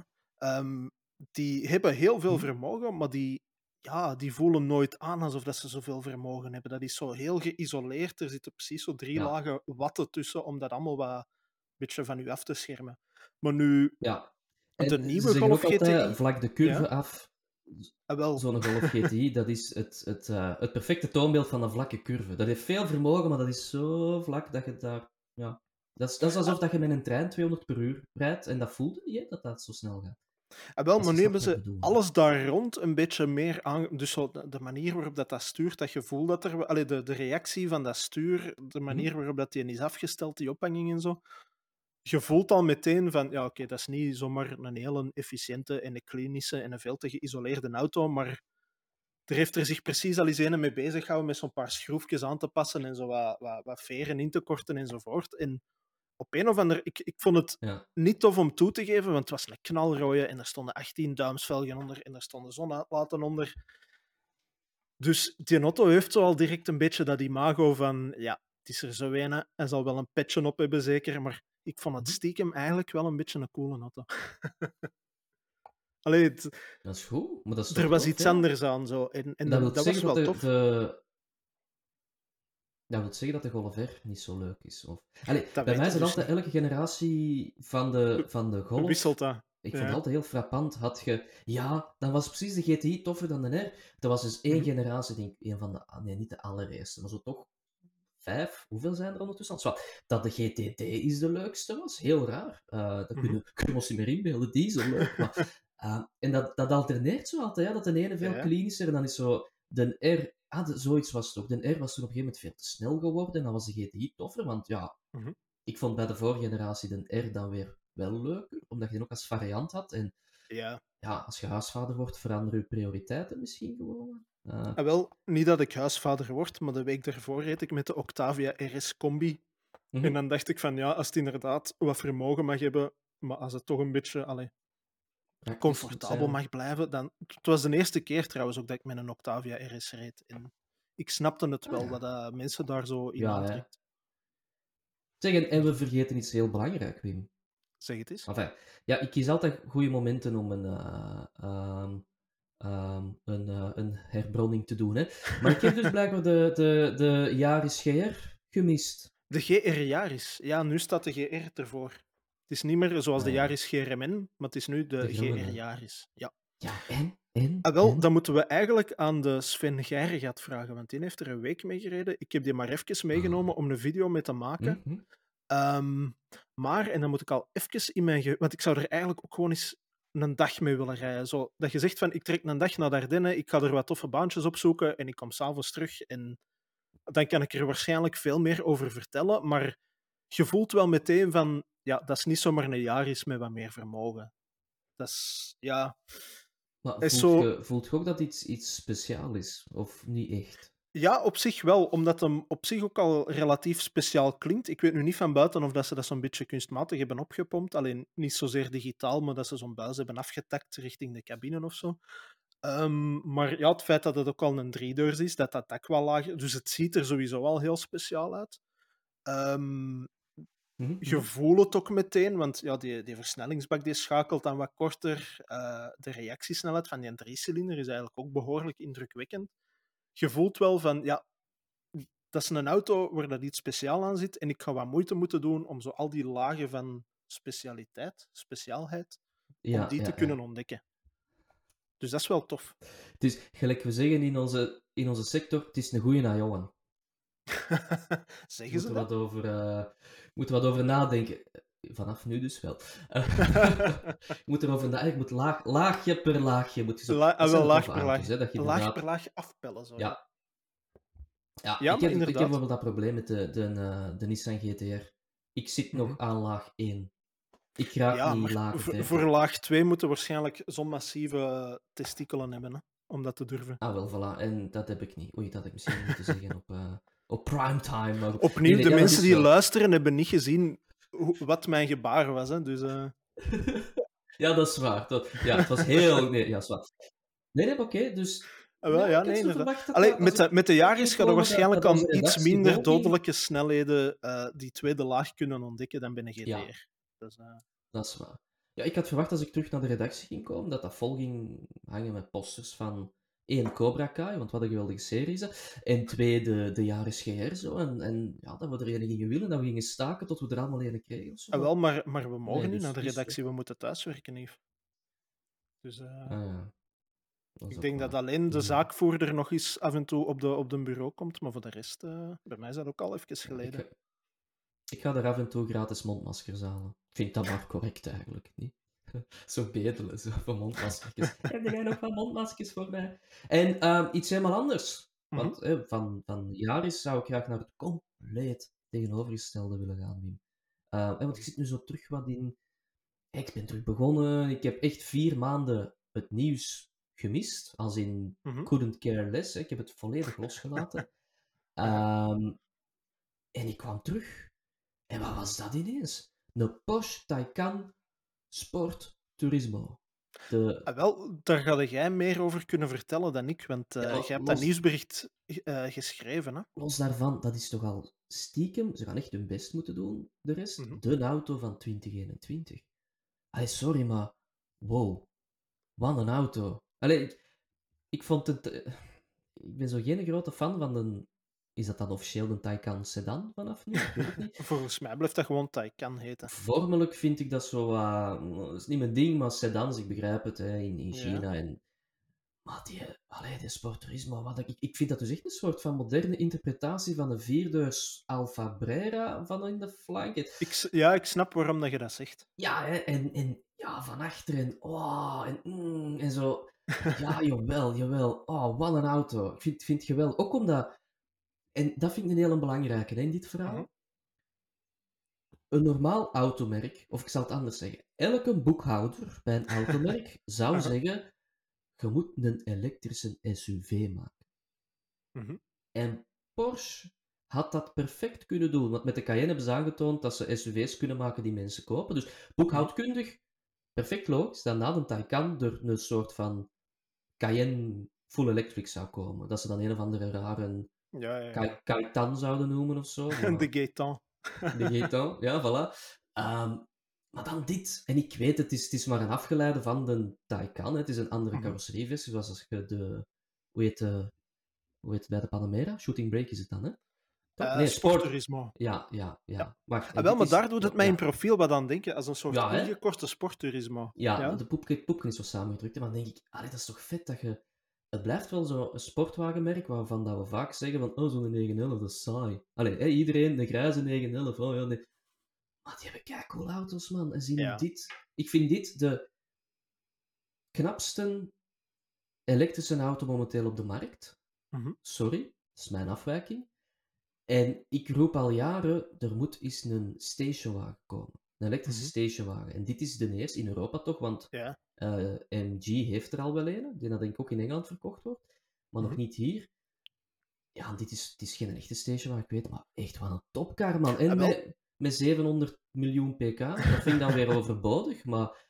Um, die hebben heel veel vermogen, maar die Ja, die voelen nooit aan alsof dat ze zoveel vermogen hebben. Dat is zo heel geïsoleerd. Er zitten precies zo drie ja. lagen watten tussen om dat allemaal wat een beetje van u af te schermen. Maar nu, ja. en de nieuwe Golf G T I... vlak de curve ja. af. Ah, wel. Zo'n Golf G T I, dat is het, het, uh, het perfecte toonbeeld van een vlakke curve. Dat heeft veel vermogen, maar dat is zo vlak dat je daar... Ja. Dat, is, dat is alsof dat je met een trein tweehonderd per uur rijdt en dat voelde je dat dat zo snel gaat. En wel, maar nu hebben ze alles daar rond een beetje meer aan... Dus zo de manier waarop dat, dat stuurt, dat gevoel dat er... Allee, de, de reactie van dat stuur, de manier waarop dat die is afgesteld, die ophanging en zo. Je voelt al meteen van, ja, oké, okay, dat is niet zomaar een hele efficiënte en een klinische en een veel te geïsoleerde auto, maar er heeft er zich precies al eens een mee bezig gehouden met zo'n paar schroefjes aan te passen en zo wat, wat, wat veren in te korten enzovoort. En... Op een of ander... Ik, ik vond het ja. niet tof om toe te geven, want het was een knalrooie en er stonden achttien duimsvelgen onder en er stonden zonuitlaten onder. Dus die auto heeft zo al direct een beetje dat imago van... Ja, het is er zo weinig en zal wel een petje op hebben zeker, maar ik vond het stiekem eigenlijk wel een beetje een coole auto. Allee, het, dat is goed, maar dat is er was tof, iets he? anders aan, zo. En, en dat dat, dat was wel de, tof. De... Dat wil zeggen dat de Golf R niet zo leuk is. Of... Allee, bij mij is het altijd elke generatie van de, van de Golf... Wisselt dat. Ik ja. vind het altijd heel frappant. Had je... Ja, dan was precies de G T I toffer dan de R. Er was dus één generatie, denk ik, één van de... Nee, niet de allereerste, maar zo toch vijf. Hoeveel zijn er ondertussen? Zo, dat de G T D is de leukste was, heel raar. Uh, dat kunnen we ons niet meer inbeelden, die is zo leuk. Maar, uh, en dat, dat alterneert zo altijd, ja, dat de ene veel ja, ja. klinischer en dan is zo... De R... Ah, de, zoiets was het ook. De R was toen op een gegeven moment veel te snel geworden. En dan was de G T I toffer, want ja... Mm-hmm. Ik vond bij de vorige generatie de R dan weer wel leuker. Omdat je die ook als variant had. En ja, ja als je huisvader wordt, veranderen je prioriteiten misschien gewoon. Uh. Ah, wel, niet dat ik huisvader word, maar de week daarvoor reed ik met de Octavia R S Combi. Mm-hmm. En dan dacht ik van, ja, als het inderdaad wat vermogen mag hebben, maar als het toch een beetje... Allez, comfortabel mag blijven, dan... Het was de eerste keer trouwens ook dat ik met een Octavia R S reed. En ik snapte het wel, ah, ja. dat uh, mensen daar zo in ja, aantrekt. Zeg, en, en we vergeten iets heel belangrijk, Wim. Zeg het eens. Enfin, ja, ik kies altijd goede momenten om een, uh, um, um, een, uh, een herbronning te doen. Hè. Maar ik heb dus blijkbaar de, de, de Yaris G R gemist. De G R Yaris. Ja, nu staat de G R ervoor. Het is niet meer zoals de Yaris G R M N, maar het is nu de, de G R Yaris. Ja, ja en? en? Ah, wel, en? Dan moeten we eigenlijk aan de Sven Geirnaert vragen, want die heeft er een week mee gereden. Ik heb die maar even meegenomen om een video mee te maken. Mm-hmm. Um, maar, en dan moet ik al even in mijn geheugen... Want ik zou er eigenlijk ook gewoon eens een dag mee willen rijden. Zo, dat je zegt van, ik trek een dag naar de Ardennen, ik ga er wat toffe baantjes opzoeken en ik kom s'avonds terug. En dan kan ik er waarschijnlijk veel meer over vertellen, maar je voelt wel meteen van... Ja, dat is niet zomaar een Yaris met wat meer vermogen. Dat is, ja... Maar voelt, zo... je, voelt je ook dat iets, iets speciaal is? Of niet echt? Ja, op zich wel. Omdat hem op zich ook al relatief speciaal klinkt. Ik weet nu niet van buiten of dat ze dat zo'n beetje kunstmatig hebben opgepompt. Alleen niet zozeer digitaal, maar dat ze zo'n buis hebben afgetakt richting de cabine of zo. Um, maar ja, het feit dat het ook al een driedeurs is, dat dat dak wel lager... Dus het ziet er sowieso al heel speciaal uit. Ehm... Um... Mm-hmm. Je voelt het ook meteen, want ja, die, die versnellingsbak die schakelt dan wat korter. Uh, de reactiesnelheid van die driecilinder is eigenlijk ook behoorlijk indrukwekkend. Je voelt wel van, ja, dat is een auto waar dat iets speciaal aan zit en ik ga wat moeite moeten doen om zo al die lagen van specialiteit, speciaalheid, ja, om die ja, te ja. kunnen ontdekken. Dus dat is wel tof. Het is, gelijk we zeggen in onze, in onze sector, het is een goeie na jongen. Zeggen ze dat? Wat over... Uh... moeten wat over nadenken. Vanaf nu dus wel. Je moet erover nadenken. Je moet laag, laagje per laagje. Moet je zo, La, wel laag per laag. Hè, dat je laag per laagje afpellen. Zo. Ja. Ja, ja, ik heb, ik heb bijvoorbeeld dat probleem met de, de, de, de Nissan G T R. Ik zit nog aan laag één. Ik raak ja, niet laag v- voor laag twee moeten waarschijnlijk zo'n massieve testikelen hebben, hè, om dat te durven. Ah, wel, voilà. En dat heb ik niet. Oei, dat had ik misschien moeten zeggen op, uh, op primetime. Maar... Opnieuw, nee, nee, de ja, mensen die wel... luisteren hebben niet gezien hoe, wat mijn gebaar was, hè. Dus, uh... ja, dat is waar. Dat, ja, het was heel... Nee, ja, zwaar. Nee, nee, oké, okay, dus... Wel, ja, nee, inderdaad. Allee, met, de, met de Yaris gaat er waarschijnlijk dat, dat aan iets minder dodelijke snelheden uh, die tweede laag kunnen ontdekken dan bij een G T R. Ja. Dus, uh... dat is waar. Ja, ik had verwacht als ik terug naar de redactie ging komen, dat dat vol ging hangen met posters van één Cobra Kai, want wat een geweldige serie is dat, en twee de, de Yaris G R. Zo, en, en ja, dat we er een gingen willen, dat we gingen staken tot we er allemaal een kregen. Zo. Ah, wel, maar, maar we mogen nee, dus, niet naar de redactie, dus... we moeten thuiswerken, Yves. Dus... Uh... Ah, ja. Ik denk dat alleen de zaakvoerder nog eens af en toe op de, op de bureau komt, maar voor de rest, uh, bij mij is dat ook al even geleden. Ik, ik ga er af en toe gratis mondmaskers halen. Ik vind dat maar correct eigenlijk, niet? Zo bedelen, zo van mondmaskers. Heb jij nog wat mondmaskers voor mij? En uh, iets helemaal anders. Want mm-hmm. eh, van, van Yaris zou ik graag naar het compleet tegenovergestelde willen gaan, Wim. Uh, want ik zit nu zo terug wat in... Ik ben terug begonnen, ik heb echt vier maanden het nieuws... gemist, als in mm-hmm. couldn't care less. Hè. Ik heb het volledig losgelaten. um, en ik kwam terug. En wat was dat ineens? Een Porsche Taycan Sport Turismo. De... Ah, wel, daar ga jij meer over kunnen vertellen dan ik, want uh, ja, jij hebt los... dat nieuwsbericht uh, geschreven. Hè? Los daarvan, dat is toch al stiekem. Ze gaan echt hun best moeten doen, de rest. Mm-hmm. De auto van twintig eenentwintig. Allee, sorry, maar wow. Wat een auto. Allee, ik, ik vond het... Ik ben zo geen grote fan van de... Is dat dan officieel de Taycan sedan vanaf nu? Ik weet het niet. Volgens mij blijft dat gewoon Taycan heten. Vormelijk vind ik dat zo... Uh, dat is niet mijn ding, maar sedans, ik begrijp het, hè, in, in China. Ja. En... Maar die, allee, die sportturisme... Wat ik, ik vind dat dus echt een soort van moderne interpretatie van een vierdeurs Alfa Brera van in de flank. Ik, ja, ik snap waarom dat je dat zegt. Ja, hè, en, en ja, van achter en... Oh, en, mm, en zo... Ja, jawel, jawel. Oh, wat een auto. Ik vind, vind je wel. Ook omdat... En dat vind ik een heel belangrijke, hè, in dit verhaal. Uh-huh. Een normaal automerk, of ik zal het anders zeggen. Elke boekhouder bij een automerk zou uh-huh. zeggen... Je moet een elektrische S U V maken. Uh-huh. En Porsche had dat perfect kunnen doen. Want met de Cayenne hebben ze aangetoond dat ze S U V's kunnen maken die mensen kopen. Dus boekhoudkundig... Perfect logisch, dat na de Taycan er een soort van Cayenne full electric zou komen. Dat ze dan een of andere rare ja, ja, ja. Kaitan zouden noemen of zo. Maar... De Gaetan. De Gaetan, ja, voilà. Um, maar dan dit. En ik weet, het is, het is maar een afgeleide van de Taycan. Het is een andere carrosserieversie, zoals als je de... Hoe heet, de, hoe heet het bij de Panamera? Shooting Brake is het dan, hè? Uh, nee, sporttoerisme. Ja, ja, ja. ja. Maar, ah, wel, maar is... daar doet het ja, mij in ja. profiel wat aan denken, als een soort ja, ingekorte sporttoerisme. Ja, ja, de poepke, poepke is zo samengedrukt. Maar dan denk ik, allee, dat is toch vet dat je... Het blijft wel zo'n sportwagenmerk waarvan dat we vaak zeggen van, oh, zo'n negen elf, dat is saai. Allee, hé, iedereen, de grijze negen elf, oh ja, nee. Maar die hebben keicool auto's, man. En zien ja. dit... Ik vind dit de knapste elektrische auto momenteel op de markt. Mm-hmm. Sorry, dat is mijn afwijking. En ik roep al jaren, er moet eens een stationwagen komen. Een elektrische mm-hmm. stationwagen. En dit is de eerste in Europa toch, want ja. uh, M G heeft er al wel een, die dat denk ik ook in Engeland verkocht wordt, maar mm-hmm. nog niet hier. Ja, dit is, dit is geen echte stationwagen, ik weet, maar echt wel een topcar, man. En ah, met, met zevenhonderd miljoen pk, dat vind ik dan weer overbodig, maar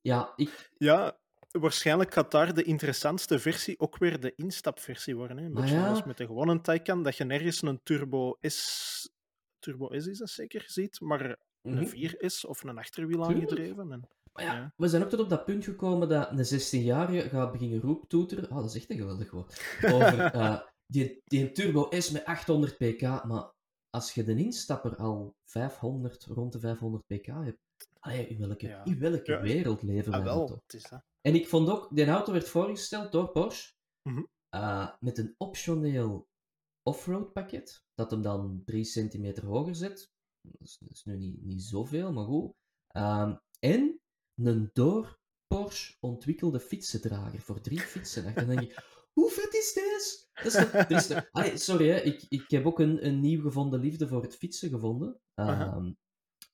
ja, ik... Ja. Waarschijnlijk gaat daar de interessantste versie ook weer de instapversie worden. Hè? Een beetje zoals ah, ja. met de gewone Taycan, dat je nergens een Turbo S... Turbo S is dat zeker, ziet, maar een vier S of een achterwiel aangedreven. En, maar ja, ja, we zijn ook tot op dat punt gekomen dat een zestienjarige gaat beginnen roeptoeteren... Oh, dat is echt een geweldig woord. Over uh, die, die Turbo S met achthonderd pk, maar als je de instapper al vijfhonderd, rond de vijfhonderd pk hebt... Allee, in welke, ja. in welke ja. wereld leven ah, wij wel, het is dat. En ik vond ook, die auto werd voorgesteld door Porsche mm-hmm. uh, met een optioneel offroad pakket, dat hem dan drie centimeter hoger zet. Dat is, dat is nu niet, niet zoveel, maar goed. Um, en een door Porsche ontwikkelde fietsendrager voor drie fietsen. Dan denk je, hoe vet is dit? Dat is de, is de, allee, sorry, hè, ik, ik heb ook een, een nieuw gevonden liefde voor het fietsen gevonden. Um,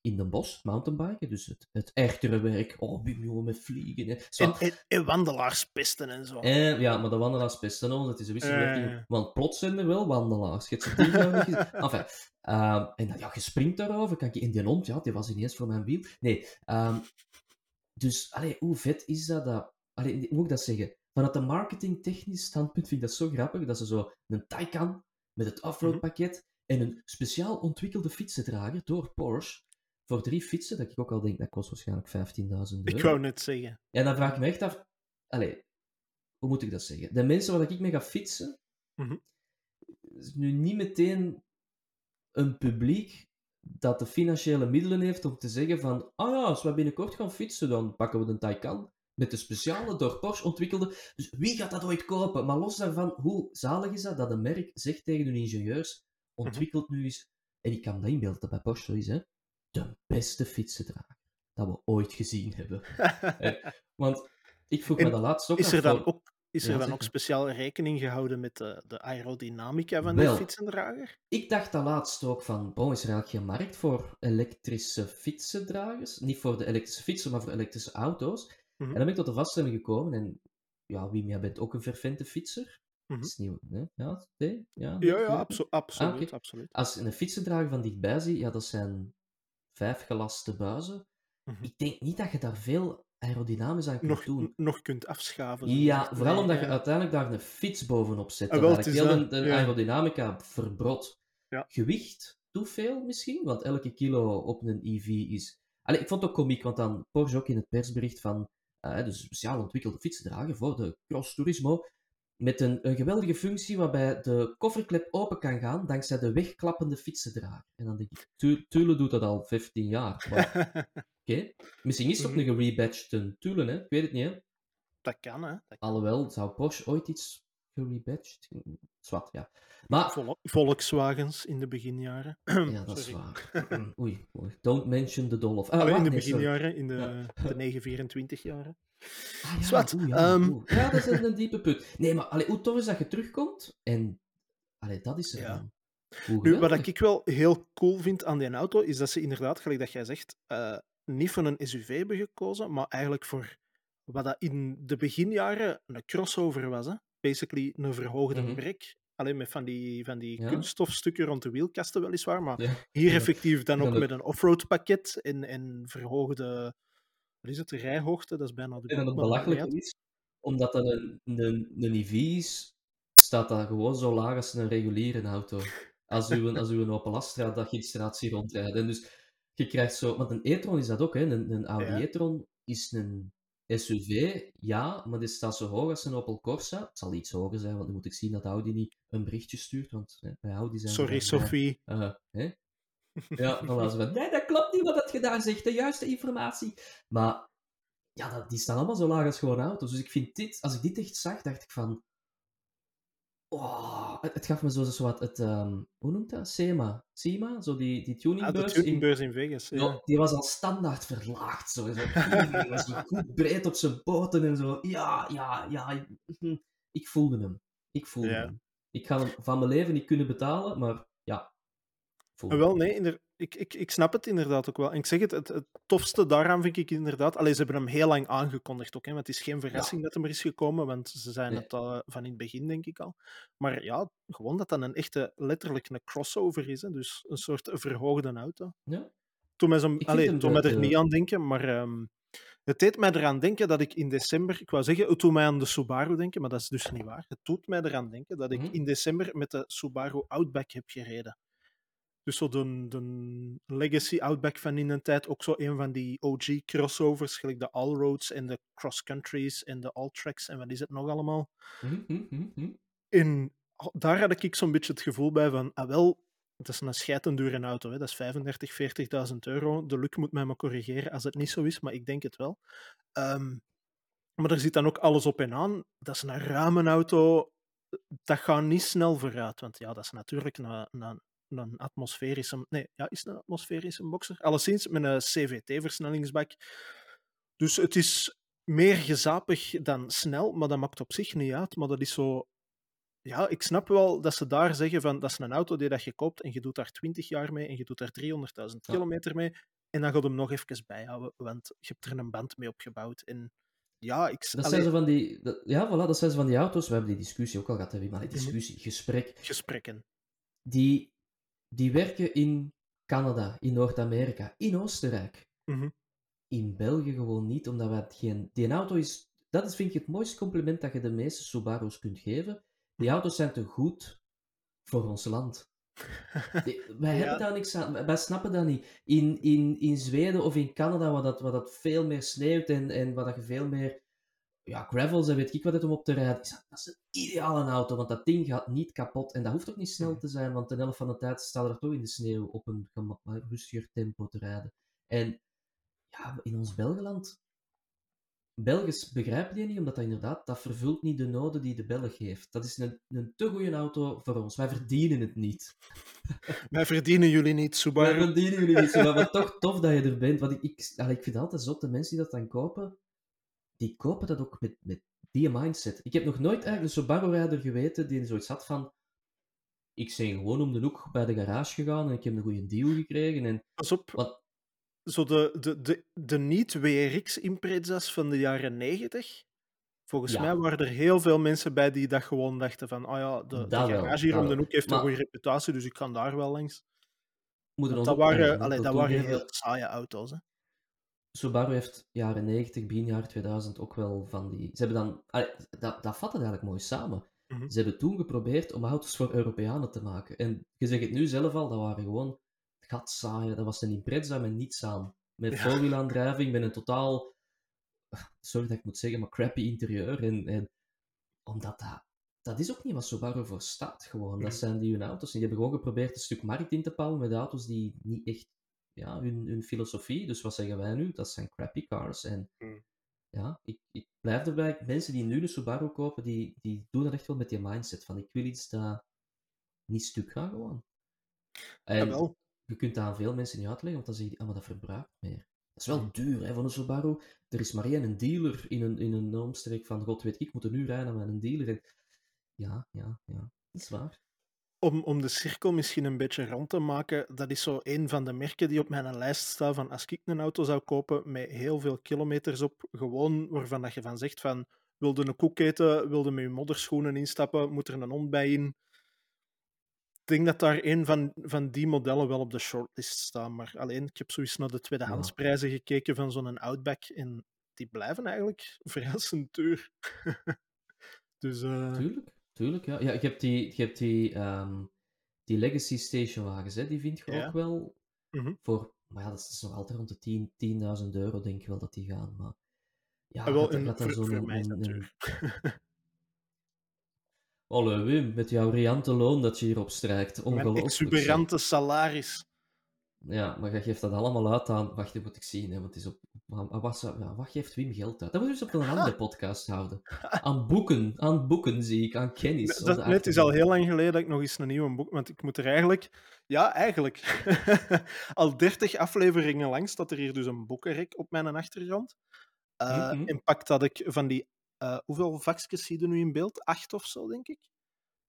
in Den Bosch, mountainbiken. Dus het, het echtere werk. Oh, bimjoen met vliegen. Hè, zo. En, en, en wandelaarspisten en zo. En, ja, maar de wandelaarspisten, oh, dat is een wisselwerking. Uh. Want plots zijn er wel wandelaars. Enfin, um, en dan, ja, je springt daarover. Kan je in die hond, ja, die was ineens voor mijn wiel. Nee, um, dus, allee, hoe vet is dat? dat allee, hoe moet ik dat zeggen? Vanuit een marketingtechnisch standpunt vind ik dat zo grappig, dat ze zo een Taycan met het offroadpakket en een speciaal ontwikkelde fietsendrager door Porsche voor drie fietsen, dat ik ook al denk, dat kost waarschijnlijk vijftienduizend euro. Ik wou net zeggen. En dan vraag ik me echt af, allee, hoe moet ik dat zeggen? De mensen waar ik mee ga fietsen, mm-hmm. is nu niet meteen een publiek dat de financiële middelen heeft om te zeggen van, ah ja, als we binnenkort gaan fietsen, dan pakken we een Taycan. Met de speciale, door Porsche ontwikkelde. Dus wie gaat dat ooit kopen? Maar los daarvan, hoe zalig is dat dat een merk zegt tegen hun ingenieurs, ontwikkelt nu eens, en ik kan dat inbeelden dat bij Porsche zo is, hè, de beste fietsendrager dat we ooit gezien hebben. Want ik vroeg en me dat laatst ook is af. Er dan ook, is er ja, dan ook speciaal rekening gehouden met de, de aerodynamica van de fietsendrager? Ik dacht dat laatst ook van, bon, is er eigenlijk geen markt voor elektrische fietsendragers? Niet voor de elektrische fietsen, maar voor elektrische auto's. En dan ben ik tot de vaststelling gekomen. En ja, Wim, jij bent ook een fervente fietser. Mm-hmm. Dat is nieuw, hè? Ja, nee? ja, ja, ja abso- absoluut, ah, okay. absoluut. Als je een fietsendrager van dichtbij ziet, ja, dat zijn vijf gelaste buizen. Mm-hmm. Ik denk niet dat je daar veel aerodynamisch aan kunt nog, doen. Nog kunt afschaven. Ja, vooral nee, omdat je ja. uiteindelijk daar een fiets bovenop zet. Ah, wel, dat heel dan, de, de ja. aerodynamica verbrot. Ja. Gewicht doet veel misschien, want elke kilo op een E V is... Allee, ik vond het ook komiek, want dan Porsche ook in het persbericht van... Uh, dus speciaal ontwikkelde fietsendrager voor de Cross Turismo met een, een geweldige functie waarbij de kofferklep open kan gaan dankzij de wegklappende fietsendrager. En dan denk ik, tu- Thule doet dat al vijftien jaar. Maar... Oké, okay. Misschien is het ook nog een gerebadged Thule, hè? Ik weet het niet, hè? Dat kan, hè? Dat kan. Alhoewel, zou Porsche ooit iets gerebadged? Zwat, ja. Maar... Vol- Volkswagens in de beginjaren. Ja, dat Sorry. is waar. Oei, don't mention the Dolph. Ah, oh, in de beginjaren, in de, ja. de negen vierentwintig jaren. Ah, ja, Zwat. Oe, ja, um... oe. ja, dat is een diepe put. Nee, maar allee, hoe tof is dat je terugkomt? En allee, dat is er ja. dan. Nu, wat ik wel heel cool vind aan die auto, is dat ze inderdaad, gelijk dat jij zegt, uh, niet voor een S U V hebben gekozen, maar eigenlijk voor wat dat in de beginjaren een crossover was. Hè? Basically een verhoogde mm-hmm. brek. Alleen met van die, van die ja. kunststofstukken rond de wielkasten weliswaar, maar ja. hier effectief dan ook ja. met een offroad pakket en, en verhoogde, wat is het, de rijhoogte, dat is bijna de... En dat belachelijk is, omdat dat een, een, een I V is, staat dat gewoon zo laag als een reguliere auto. Als u een, als u een Opel Astra dat registratie rondrijden. Dus je krijgt zo... Want een e-tron is dat ook, hè. Een, een Audi ja. e-tron is een... S U V, ja, maar dit staat zo hoog als een Opel Corsa. Het zal iets hoger zijn, want dan moet ik zien dat Audi niet een berichtje stuurt, want hè, bij Audi zijn... Sorry, Sophie. Uh, uh, hè? Ja, dan was het. Nee, dat klopt niet wat je daar zegt, de juiste informatie. Maar, ja, dat, die staan allemaal zo laag als gewoon auto's. Dus ik vind dit, als ik dit echt zag, dacht ik van... Oh, het, het gaf me zo, zo wat, het, um, hoe noemt dat? SEMA. SEMA, zo die, die tuningbeurs. Ah, de tuningbeurs in, in Vegas. Ja. Zo, die was al standaard verlaagd. Zo, zo, die was nog goed breed op zijn poten en zo. Ja, ja, ja. Ik voelde hem. Ik voelde ja. hem. Ik ga hem van mijn leven niet kunnen betalen, maar ja. En wel, nee, inder- ik, ik, ik snap het inderdaad ook wel. En ik zeg het, het, het tofste daaraan vind ik inderdaad... Allee, ze hebben hem heel lang aangekondigd ook, hè, want het is geen verrassing ja. dat hem er is gekomen, want ze zijn nee. het al van in het begin, denk ik al. Maar ja, gewoon dat dan een echte, letterlijk een crossover is, hè, dus een soort verhoogde auto. Ja. Toen mij, zo'n, allee, toen mij de... er niet aan denken, maar um, het deed mij eraan denken dat ik in december... Ik wou zeggen, het doet mij aan de Subaru denken, maar dat is dus niet waar. Het doet mij eraan denken dat ik mm-hmm. in december met de Subaru Outback heb gereden. Dus zo de, de Legacy Outback van in een tijd, ook zo een van die O G-crossovers, gelijk de Allroads en de Cross Countries en de Alltracks en wat is het nog allemaal. Mm-hmm, mm-hmm. En daar had ik zo'n beetje het gevoel bij van, ah wel, dat is een scheitendure auto, hè? Dat is vijfendertig, veertigduizend euro. De Luc moet mij maar corrigeren als het niet zo is, maar ik denk het wel. Um, maar er zit dan ook alles op en aan. Dat is een ruime auto, dat gaat niet snel vooruit, want ja, dat is natuurlijk een... een een atmosferische... Nee, ja, is het een atmosferische boxer? Alleszins met een C V T-versnellingsbak. Dus het is meer gezapig dan snel, maar dat maakt op zich niet uit. Maar dat is zo... Ja, ik snap wel dat ze daar zeggen van dat is een auto die dat je koopt en je doet daar twintig jaar mee en je doet daar driehonderdduizend kilometer mee en dan gaat hem nog even bijhouden, want je hebt er een band mee opgebouwd. En ja, ik... Dat zijn ze van die... Dat, ja, voilà, dat zijn ze van die auto's. We hebben die discussie ook al gehad, hè, maar die discussie, gesprek. Gesprekken. Die, die werken in Canada, in Noord-Amerika, in Oostenrijk. Mm-hmm. In België gewoon niet, omdat we geen... Die auto is... Dat is, vind ik, het mooiste compliment dat je de meeste Subaru's kunt geven. Die auto's zijn te goed voor ons land. Die, wij ja. hebben daar niks aan, wij snappen dat niet. In, in, in Zweden of in Canada, waar dat, waar dat veel meer sneeuwt en, en waar dat je veel meer ja, gravels en weet ik wat het om op te rijden is, dat is een ideale auto, want dat ding gaat niet kapot. En dat hoeft ook niet snel te zijn, want de helft van de tijd staat er toch in de sneeuw op een rustiger tempo te rijden. En ja, in ons Belgeland, Belgisch begrijpen die niet, omdat dat inderdaad, dat vervult niet de noden die de Belg heeft. Dat is een, een te goede auto voor ons. Wij verdienen het niet. Wij verdienen jullie niet, Subaru. Wij verdienen jullie niet, Subaru. Maar toch tof dat je er bent. Want ik, ik, nou, ik vind het altijd zot, de mensen die dat dan kopen, die kopen dat ook met, met die mindset. Ik heb nog nooit eigenlijk een Subaru-rijder geweten die zoiets had van... Ik ben gewoon om de hoek bij de garage gegaan en ik heb een goede deal gekregen. En, pas op. Wat, Zo de, de, de, de niet-W R X-impreza's van de jaren negentig. Volgens ja. mij waren er heel veel mensen bij die dat gewoon dachten van oh ja, de, de garage hier om de hoek heeft maar, een goede reputatie, dus ik kan daar wel langs. Dat, dat waren, allee, dat dat waren heel saaie auto's. Hè? Subaru heeft jaren negentig, begin jaar tweeduizend ook wel van die... Ze hebben dan... Allee, dat, dat vat het eigenlijk mooi samen. Mm-hmm. Ze hebben toen geprobeerd om auto's voor Europeanen te maken. En je zegt het nu zelf al, dat waren gewoon... Gat saaien, dat was een impreza met niets aan. Met voorwielaandrijving, met een totaal, sorry dat ik moet zeggen, maar crappy interieur. En, en... Omdat dat, dat is ook niet wat Subaru voor staat, gewoon. Dat zijn die hun auto's. En die hebben gewoon geprobeerd een stuk markt in te palen met auto's die niet echt, ja, hun, hun filosofie. Dus wat zeggen wij nu? Dat zijn crappy cars. En mm. ja, ik, ik blijf erbij, mensen die nu een Subaru kopen, die, die doen dat echt wel met die mindset van ik wil iets dat niet stuk gaat, gewoon. En... Jawel. Je kunt dat aan veel mensen niet uitleggen, want dan zeg je, ah, maar dat verbruikt meer. Dat is wel duur, hè, van een Subaru. Er is maar één dealer in een, in een omstreek van, god weet ik, moet er nu rijden met een dealer. En... Ja, ja, ja, dat is waar. Om, om de cirkel misschien een beetje rond te maken, dat is zo een van de merken die op mijn lijst staan van, als ik een auto zou kopen met heel veel kilometers op, gewoon waarvan dat je van zegt van, wilde een koek eten, wilde met je modderschoenen instappen, moet er een hond bij in. Ik denk dat daar een van, van die modellen wel op de shortlist staan, maar alleen, ik heb sowieso naar de tweedehandsprijzen ja. gekeken van zo'n Outback en die blijven eigenlijk verrassend duur. dus, uh... Tuurlijk, tuurlijk, ja. ja. Je hebt die, je hebt die, um, die Legacy Stationwagens, hè, die vind je ja. ook wel mm-hmm. voor, maar ja, dat is nog altijd rond de tien, tienduizend euro, denk ik wel dat die gaan, maar ja, ah, wel, dat, een, dat voor, dan zo'n... Voor mij een, natuurlijk. Een... Olle Wim, met jouw riante loon dat je hierop strijkt. Ongelooflijk. Mijn exuberante salaris. Ja, maar je geeft dat allemaal uit aan... Wacht, dat moet ik zien, hè, want het is op... Wat, ja, wat geeft Wim geld uit? Dat moet je dus op een andere podcast houden. Aan boeken, aan boeken zie ik, aan kennis. Dat, dat, het is al heel lang geleden dat ik nog eens een nieuw boek... Want ik moet er eigenlijk... Ja, eigenlijk. al dertig afleveringen lang staat er hier dus een boekenrek op mijn achtergrond. Uh, mm-hmm. En pak dat ik van die... Uh, hoeveel vakjes zie je nu in beeld? Acht of zo, denk ik.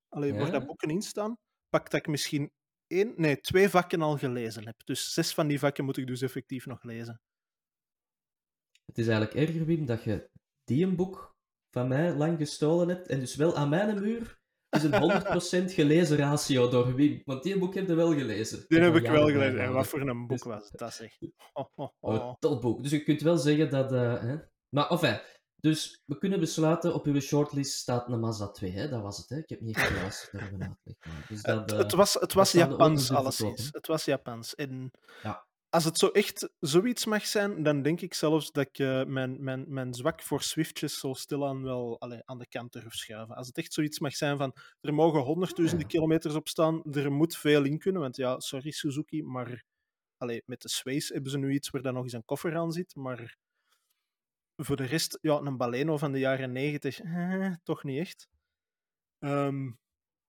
Allee, waar ja. dat boeken in staan, pak dat ik misschien één, nee, twee vakken al gelezen heb. Dus zes van die vakken moet ik dus effectief nog lezen. Het is eigenlijk erger, Wim, dat je die een boek van mij lang gestolen hebt en dus wel aan mijn muur is een honderd procent gelezen ratio door Wim. Want die boek heb je wel gelezen. Die heb ik wel gelezen. En wat voor een boek was het, dat zeg. Oh, oh, oh. Tot boek. Dus je kunt wel zeggen dat... Uh, hè? Maar, enfin... Dus we kunnen besluiten, op uw shortlist staat een Mazda twee, hè? Dat was het, hè? Ik heb niet echt geluisterd naar mijn uitleg. Dus dat, uh, het was, het was Japans, alleszins. Het was Japans. En ja. als het zo echt zoiets mag zijn, dan denk ik zelfs dat ik uh, mijn, mijn, mijn zwak voor Swiftjes zo stilaan wel allee, aan de kant durf schuiven. Als het echt zoiets mag zijn van, er mogen honderdduizenden ja. kilometers op staan, er moet veel in kunnen, want ja, sorry Suzuki, maar allee, met de Sways hebben ze nu iets waar dan nog eens een koffer aan zit, maar... Voor de rest, ja, een Baleno van de jaren negentig, eh, toch niet echt. Um,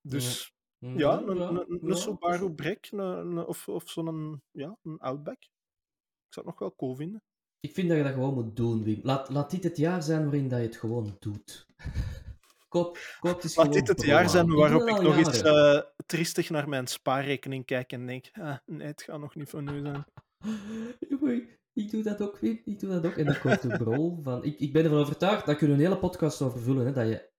dus Ja, een, ja, een, een ja, Subaru Break een, een, of, of zo'n ja, een Outback. Ik zou het nog wel cool vinden. Ik vind dat je dat gewoon moet doen, Wim. Laat, laat dit het jaar zijn waarin dat je het gewoon doet. Koop, koop is laat dit het jaar zijn waarop ik, ik nog eens uh, triestig naar mijn spaarrekening kijk en denk, ah, nee, het gaat nog niet van nu zijn. Ik doe dat ook, Wim. Ik doe dat ook. En dat komt de rol van... Ik, ik ben ervan overtuigd, daar kunnen we een hele podcast over vullen, hè, dat je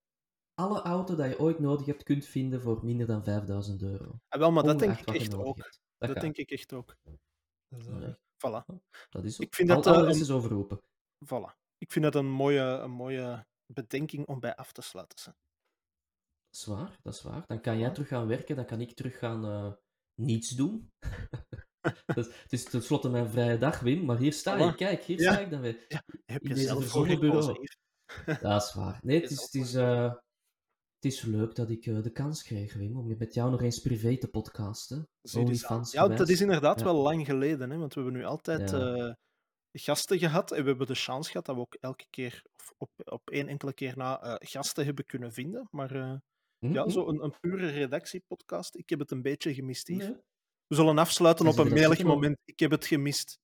alle auto dat je ooit nodig hebt kunt vinden voor minder dan vijfduizend euro. Ah, wel, maar dat denk ik echt ook. Dat, dat denk ik echt ook. Dat is ja. Voilà. Dat is ook. Ik vind Al, dat, alles uh, is overroepen. Voilà. Ik vind dat een mooie, een mooie bedenking om bij af te sluiten. Hè. Dat is waar, dat is waar. Dan kan jij terug gaan werken, dan kan ik terug gaan uh, niets doen. Dat is, het is tenslotte mijn vrije dag, Wim, maar hier sta voilà. Ik. Kijk, hier ja. sta ik dan weer. Ja, heb je zelf voor je bureau. Dat is waar. Nee, het is... Het is uh, Het is leuk dat ik de kans kreeg, Wim, om met jou nog eens privé te podcasten. Fans ja, dat is inderdaad ja. wel lang geleden, hè, want we hebben nu altijd ja. uh, gasten gehad en we hebben de chance gehad dat we ook elke keer, of op, op één enkele keer na, uh, gasten hebben kunnen vinden. Maar uh, mm-hmm. ja, zo een, een pure redactiepodcast, ik heb het een beetje gemist hier. Ja. We zullen afsluiten dus op een mailig moment, ik heb het gemist.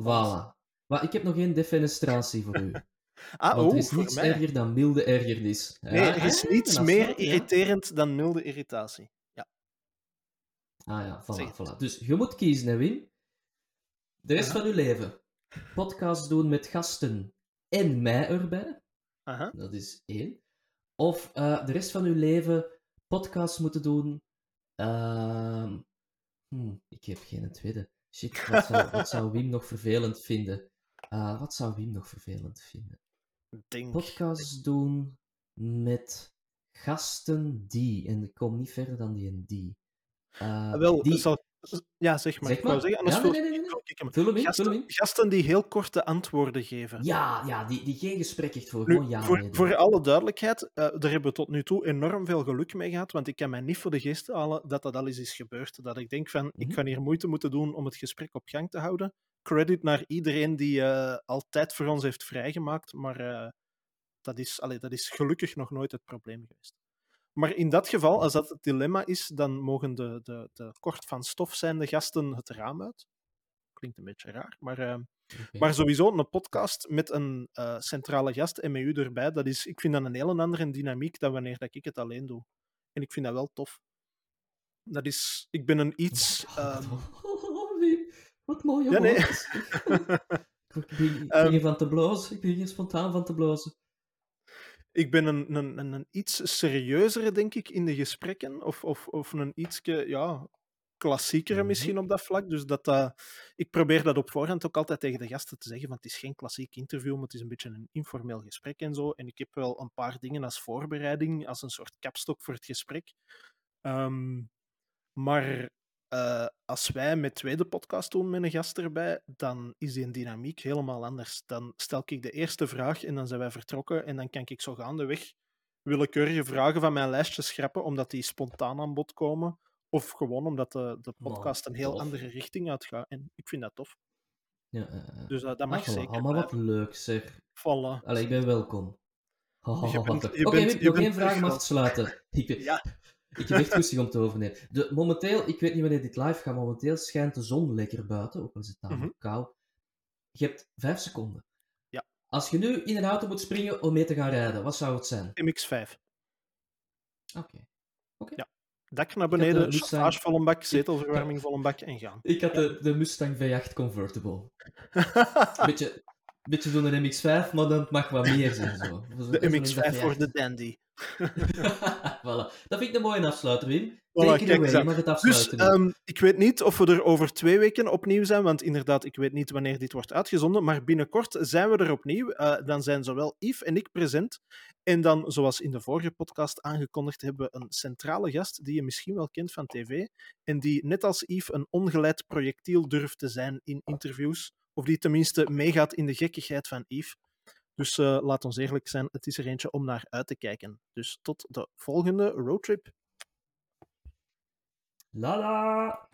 Voilà. Maar ik heb nog één defenestratie voor u. Ah, want er is oh, niets mij. erger dan milde ergernis. Ja, nee, er is niets ja, meer ja. irriterend dan milde irritatie. Ja. Ah ja, voilà, voilà. Dus je moet kiezen, hè, Wim. De rest Aha. van je leven. Podcast doen met gasten en mij erbij. Aha. Dat is één. Of uh, de rest van je leven podcasts moeten doen... Uh... Hm, ik heb geen tweede. Shit, wat zou, wat zou Wim nog vervelend vinden? Uh, wat zou Wim nog vervelend vinden? Denk. Podcasts doen met gasten die... En ik kom niet verder dan die en die. Uh, Wel, die... Zal... Ja, zeg maar. Zeg maar. Ik wou zeggen, anders ja, nee, nee, nee, nee. Ik hem. Vul hem in, gasten, vul hem in. Gasten die heel korte antwoorden geven. Ja, ja die, die geen gesprek echt voor. Nu, gewoon ja, voor, nee, voor alle duidelijkheid, uh, daar hebben we tot nu toe enorm veel geluk mee gehad, want ik kan mij niet voor de geest halen dat dat al eens is gebeurd. Dat ik denk van, mm-hmm. ik ga hier moeite moeten doen om het gesprek op gang te houden. Credit naar iedereen die uh, altijd voor ons heeft vrijgemaakt, maar uh, dat, is, allee, dat is gelukkig nog nooit het probleem geweest. Maar in dat geval, als dat het dilemma is, dan mogen de, de, de kort van stof zijnde gasten het raam uit. Klinkt een beetje raar, maar, uh, okay. maar sowieso een podcast met een uh, centrale gast en met u erbij, dat is, ik vind dat een heel andere dynamiek dan wanneer dat ik het alleen doe. En ik vind dat wel tof. Dat is, ik ben een iets... Um, Wat mooi, ja, nee. Ik ben hier van te blozen. Ik ben hier spontaan van te blozen. Ik ben een, een, een, een iets serieuzere, denk ik, in de gesprekken. Of, of, of een iets ja, klassiekere mm-hmm. misschien op dat vlak. Dus dat, uh, ik probeer dat op voorhand ook altijd tegen de gasten te zeggen. Want het is geen klassiek interview, maar het is een beetje een informeel gesprek en zo. En ik heb wel een paar dingen als voorbereiding, als een soort kapstok voor het gesprek. Um, maar... Uh, als wij met tweede podcast doen met een gast erbij, dan is die dynamiek helemaal anders. Dan stel ik de eerste vraag en dan zijn wij vertrokken en dan kan ik zo gaandeweg willekeurige vragen van mijn lijstje schrappen, omdat die spontaan aan bod komen. Of gewoon omdat de, de podcast een heel tof. andere richting uitgaat. En ik vind dat tof. Ja, uh, dus uh, dat mag ah, zeker. Allemaal wat leuk, zeg. Voilà. Allee, ik ben welkom. Oh, Oké, okay, ik heb geen vraag om af te sluiten. Ja. Ik heb echt rustig om te overnemen. De, momenteel, ik weet niet wanneer dit live gaat, momenteel schijnt de zon lekker buiten, ook al is het namelijk mm-hmm. koud. Je hebt vijf seconden. Ja. Als je nu in een auto moet springen om mee te gaan rijden, wat zou het zijn? M X vijf. Oké. Okay. Okay. Ja. Dak naar beneden, chauffage vol een bak, zetelverwarming vol een bak en gaan. Ik had de, de Mustang V acht Convertible. Beetje, beetje zo'n M X vijf, maar dan mag wat meer zijn. Zo. Zo, de M X vijf voor de dandy. Voilà. Dat vind ik een mooie afsluiter, Wim. Voilà, kijk, maar het afsluiten. Dus, um, ik weet niet of we er over twee weken opnieuw zijn, want inderdaad, ik weet niet wanneer dit wordt uitgezonden, maar binnenkort zijn we er opnieuw. Uh, dan zijn zowel Yves en ik present, en dan, zoals in de vorige podcast aangekondigd hebben, een centrale gast die je misschien wel kent van tv, en die, net als Yves, een ongeleid projectiel durft te zijn in interviews, of die tenminste meegaat in de gekkigheid van Yves. Dus uh, laat ons eerlijk zijn, het is er eentje om naar uit te kijken. Dus tot de volgende roadtrip. Lala!